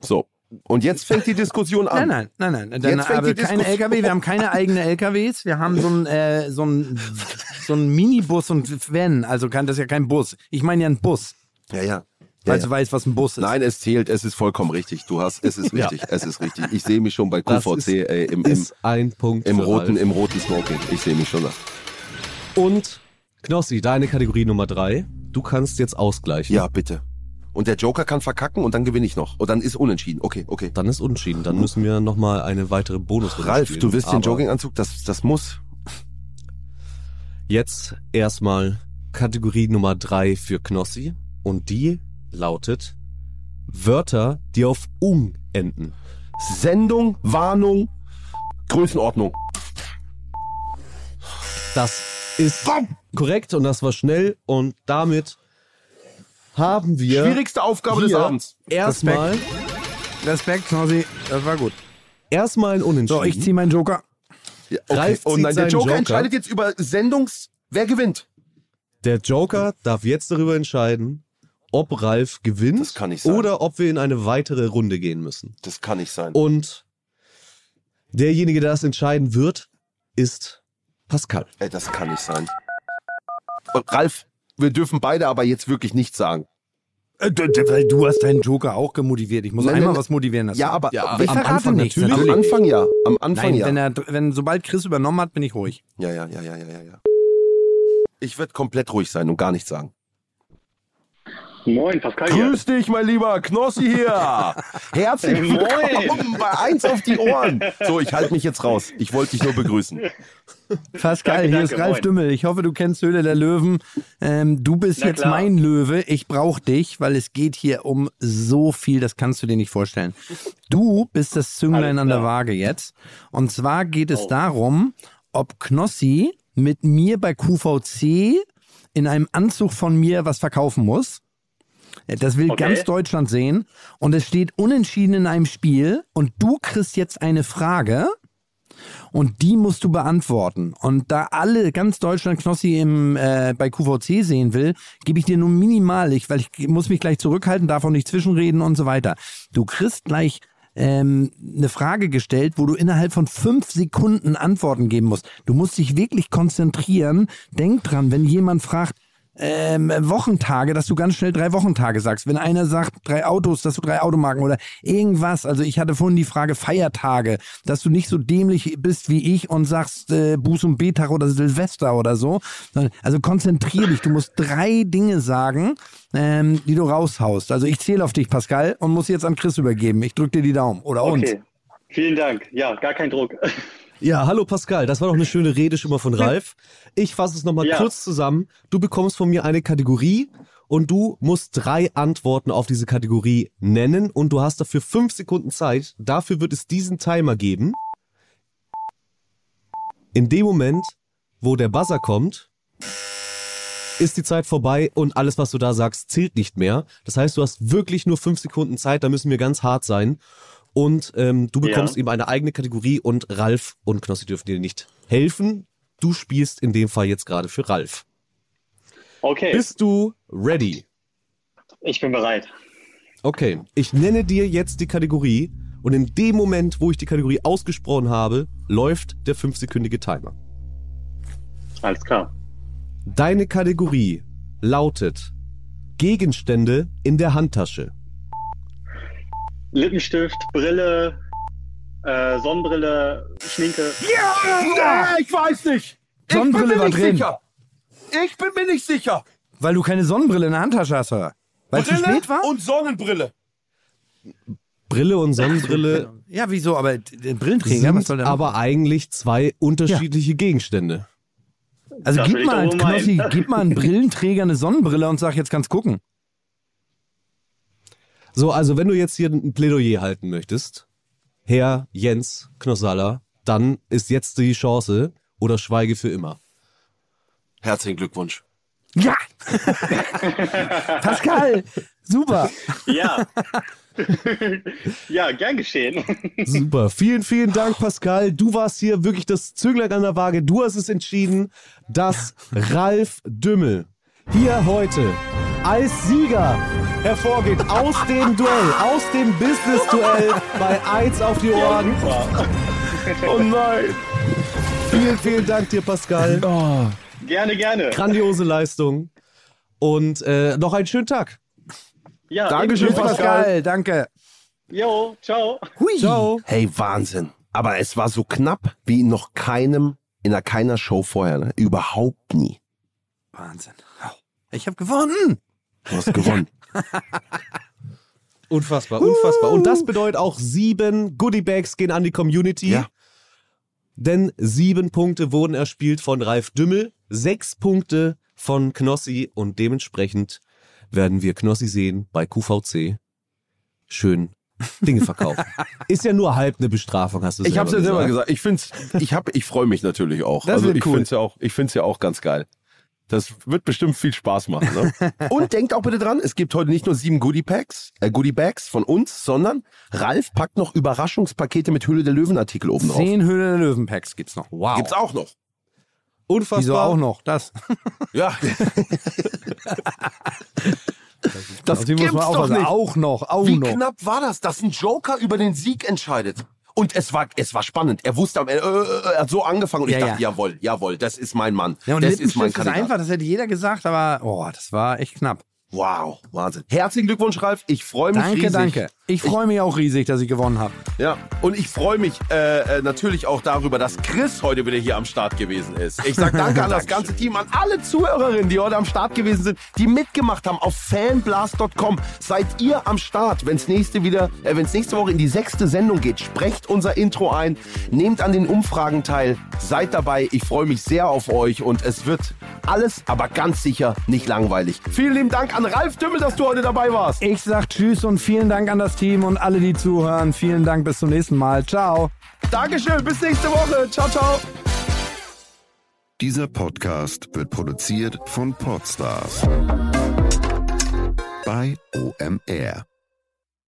So. Und jetzt fängt die Diskussion an. Nein, nein, nein, nein. Dann jetzt fängt die Diskussion an. L K W, wir haben keine eigenen L K Ws. Wir haben so einen äh, so einen, so einen Minibus und Van. Also kann das ja kein Bus. Ich meine ja einen Bus. Ja, ja. Weil ja, ja. du weißt, was ein Bus ist. Nein, es zählt, es ist vollkommen richtig. Du hast, es ist richtig, ja. es ist richtig. Ich sehe mich schon bei Q V C äh, im, im, ein Punkt im, roten, im roten Smoking. Ich sehe mich schon da. Und Knossi, deine Kategorie Nummer drei. Du kannst jetzt ausgleichen. Ja, bitte. Und der Joker kann verkacken und dann gewinne ich noch. Und dann ist unentschieden. Okay, okay. Dann ist unentschieden. Dann müssen wir nochmal eine weitere Bonusrunde Ralf, spielen. Du willst Aber den Jogginganzug? Das, das muss. Jetzt erstmal Kategorie Nummer drei für Knossi. Und die lautet Wörter, die auf um enden. Sendung, Warnung, Größenordnung. Das ist korrekt und das war schnell und damit haben wir schwierigste Aufgabe des Abends. Erstmal Respekt, Knossi, das war gut. Erstmal ein Unentschieden. So, ich ziehe meinen Joker. Ja, okay. Ralf zieht oh nein, der Joker, Joker entscheidet jetzt über Sendungs. Wer gewinnt? Der Joker darf jetzt darüber entscheiden, ob Ralf gewinnt oder ob wir in eine weitere Runde gehen müssen. Das kann nicht sein. Und derjenige, der das entscheiden wird, ist Pascal. Ey, das kann nicht sein. Und Ralf, wir dürfen beide aber jetzt wirklich nichts sagen. Weil du hast deinen Joker auch gemotiviert. Ich muss nein, einmal nein, was motivieren lassen. Ja, aber ja, aber ich am verrate Anfang nichts. Natürlich. Am Anfang ja. Am Anfang nein, ja. Wenn er, wenn, sobald Chris übernommen hat, bin ich ruhig. Ja, ja, ja, ja, ja, ja. Ich werde komplett ruhig sein und gar nichts sagen. Moin, Pascal hier. Grüß dich, mein lieber Knossi hier. Herzlich hey, willkommen bei eins auf die Ohren. So, ich halte mich jetzt raus. Ich wollte dich nur begrüßen. Pascal, danke, hier danke, ist Ralf moin. Dümmel. Ich hoffe, du kennst Höhle der Löwen. Ähm, du bist Na jetzt klar. mein Löwe. Ich brauche dich, weil es geht hier um so viel, das kannst du dir nicht vorstellen. Du bist das Zünglein an der Waage jetzt. Und zwar geht es oh. darum, ob Knossi mit mir bei Q V C in einem Anzug von mir was verkaufen muss. Das will okay. ganz Deutschland sehen. Und es steht unentschieden in einem Spiel. Und du kriegst jetzt eine Frage. und die musst du beantworten. Und da alle, ganz Deutschland Knossi im, äh, bei Q V C sehen will, gebe ich dir nur minimal, ich, weil ich muss mich gleich zurückhalten, darf auch nicht zwischenreden und so weiter. Du kriegst gleich ähm, eine Frage gestellt, wo du innerhalb von fünf Sekunden Antworten geben musst. Du musst dich wirklich konzentrieren. Denk dran, wenn jemand fragt, Ähm, Wochentage, dass du ganz schnell drei Wochentage sagst. Wenn einer sagt, drei Autos, dass du drei Automarken oder irgendwas. Also ich hatte vorhin die Frage Feiertage, dass du nicht so dämlich bist wie ich und sagst äh, Buß- und B-Tag oder Silvester oder so. Also konzentrier dich. Du musst drei Dinge sagen, ähm, die du raushaust. Also ich zähle auf dich, Pascal, und muss jetzt an Chris übergeben. Ich drück dir die Daumen. Oder uns. Okay, vielen Dank. Ja, gar kein Druck. Ja, hallo Pascal, das war doch eine schöne Rede schon mal von Ralf. Ich fasse es nochmal ja. kurz zusammen. Du bekommst von mir eine Kategorie und du musst drei Antworten auf diese Kategorie nennen und du hast dafür fünf Sekunden Zeit. Dafür wird es diesen Timer geben. In dem Moment, wo der Buzzer kommt, ist die Zeit vorbei und alles, was du da sagst, zählt nicht mehr. Das heißt, du hast wirklich nur fünf Sekunden Zeit, da müssen wir ganz hart sein. Und ähm, du bekommst ja. eben eine eigene Kategorie und Ralf und Knossi dürfen dir nicht helfen. Du spielst in dem Fall jetzt gerade für Ralf. Okay. Bist du ready? Ich bin bereit. Okay, ich nenne dir jetzt die Kategorie und in dem Moment, wo ich die Kategorie ausgesprochen habe, läuft der fünfsekündige Timer. Alles klar. Deine Kategorie lautet Gegenstände in der Handtasche. Lippenstift, Brille, äh, Sonnenbrille, Schminke. Ja, nee, ich weiß nicht. Sonnenbrille war drin. Sicher. Ich bin mir nicht sicher. Weil du keine Sonnenbrille in der Handtasche hast, oder? Weil Brille es zu spät war? Und Sonnenbrille. Brille und Sonnenbrille. Ja, wieso? Aber Brillenträger, was soll denn? Aber eigentlich zwei unterschiedliche ja. Gegenstände. Also das gib mal als Knossi, gib mal einen Brillenträger eine Sonnenbrille und sag, jetzt kannst gucken. So, also wenn du jetzt hier ein Plädoyer halten möchtest, Herr Jens Knossalla, dann ist jetzt die Chance oder schweige für immer. Herzlichen Glückwunsch. Ja! Pascal, super. Ja. Ja, gern geschehen. Super, vielen, vielen Dank, Pascal. Du warst hier wirklich das Zünglein an der Waage. Du hast es entschieden, dass Ralf Dümmel hier heute als Sieger hervorgeht aus dem Duell, aus dem Business-Duell bei eins auf die Ohren. Oh nein. Vielen, vielen Dank dir, Pascal. Oh. Gerne, gerne. Grandiose Leistung. Und äh, noch einen schönen Tag. Ja, Dankeschön, Pascal. Danke. Jo, ciao. Hui. Ciao. Hey, Wahnsinn. Aber es war so knapp wie in noch keinem, in keiner Show vorher. Ne? Überhaupt nie. Wahnsinn. Ich habe gewonnen. Du hast gewonnen. Unfassbar, unfassbar. Und das bedeutet auch, sieben Goodiebags gehen an die Community. Ja. Denn sieben Punkte wurden erspielt von Ralf Dümmel, sechs Punkte von Knossi und dementsprechend werden wir Knossi sehen bei Q V C. Schön Dinge verkaufen. Ist ja nur halb eine Bestrafung, hast du selber gesagt. Ich habe es ja selber gesagt. Ich find's, ich hab, ich freue mich natürlich auch. Das also wird ich cool. Find's ja auch, ich finde es ja auch ganz geil. Das wird bestimmt viel Spaß machen. Ne? Und denkt auch bitte dran, es gibt heute nicht nur sieben Goodie-Packs, äh Goodie-Bags von uns, sondern Ralf packt noch Überraschungspakete mit Höhle der Löwen-Artikel oben drauf. Zehn Höhle der Löwen-Packs gibt's noch. Wow. Gibt's auch noch. Unfassbar. Wieso auch noch? Das. Ja. Das gibt's muss man auch, doch nicht. Also auch noch. Auch Wie noch. Knapp war das, dass ein Joker über den Sieg entscheidet? Und es war, es war spannend. Er wusste am Ende, äh, er hat so angefangen und ja, ich dachte, ja. jawohl, jawohl, das ist mein Mann. Ja, und das ist mein Kandidat. Einfach, das hätte jeder gesagt, aber oh, das war echt knapp. Wow, Wahnsinn. Herzlichen Glückwunsch, Ralf. Ich freue mich danke, riesig. Danke, danke. Ich freue mich auch riesig, dass ich gewonnen habe. Ja, und ich freue mich äh, natürlich auch darüber, dass Chris heute wieder hier am Start gewesen ist. Ich sage danke an das ganze Team, an alle Zuhörerinnen, die heute am Start gewesen sind, die mitgemacht haben auf fanblast Punkt com. Seid ihr am Start, wenn es nächste, wieder, äh, wenn's nächste Woche in die sechste Sendung geht. Sprecht unser Intro ein, nehmt an den Umfragen teil, seid dabei. Ich freue mich sehr auf euch und es wird alles, aber ganz sicher nicht langweilig. Vielen lieben Dank an Ralf Dümmel, dass du heute dabei warst. Ich sag tschüss und vielen Dank an das Team und alle, die zuhören. Vielen Dank, bis zum nächsten Mal. Ciao. Dankeschön, bis nächste Woche. Ciao, ciao. Dieser Podcast wird produziert von Podstars bei O M R.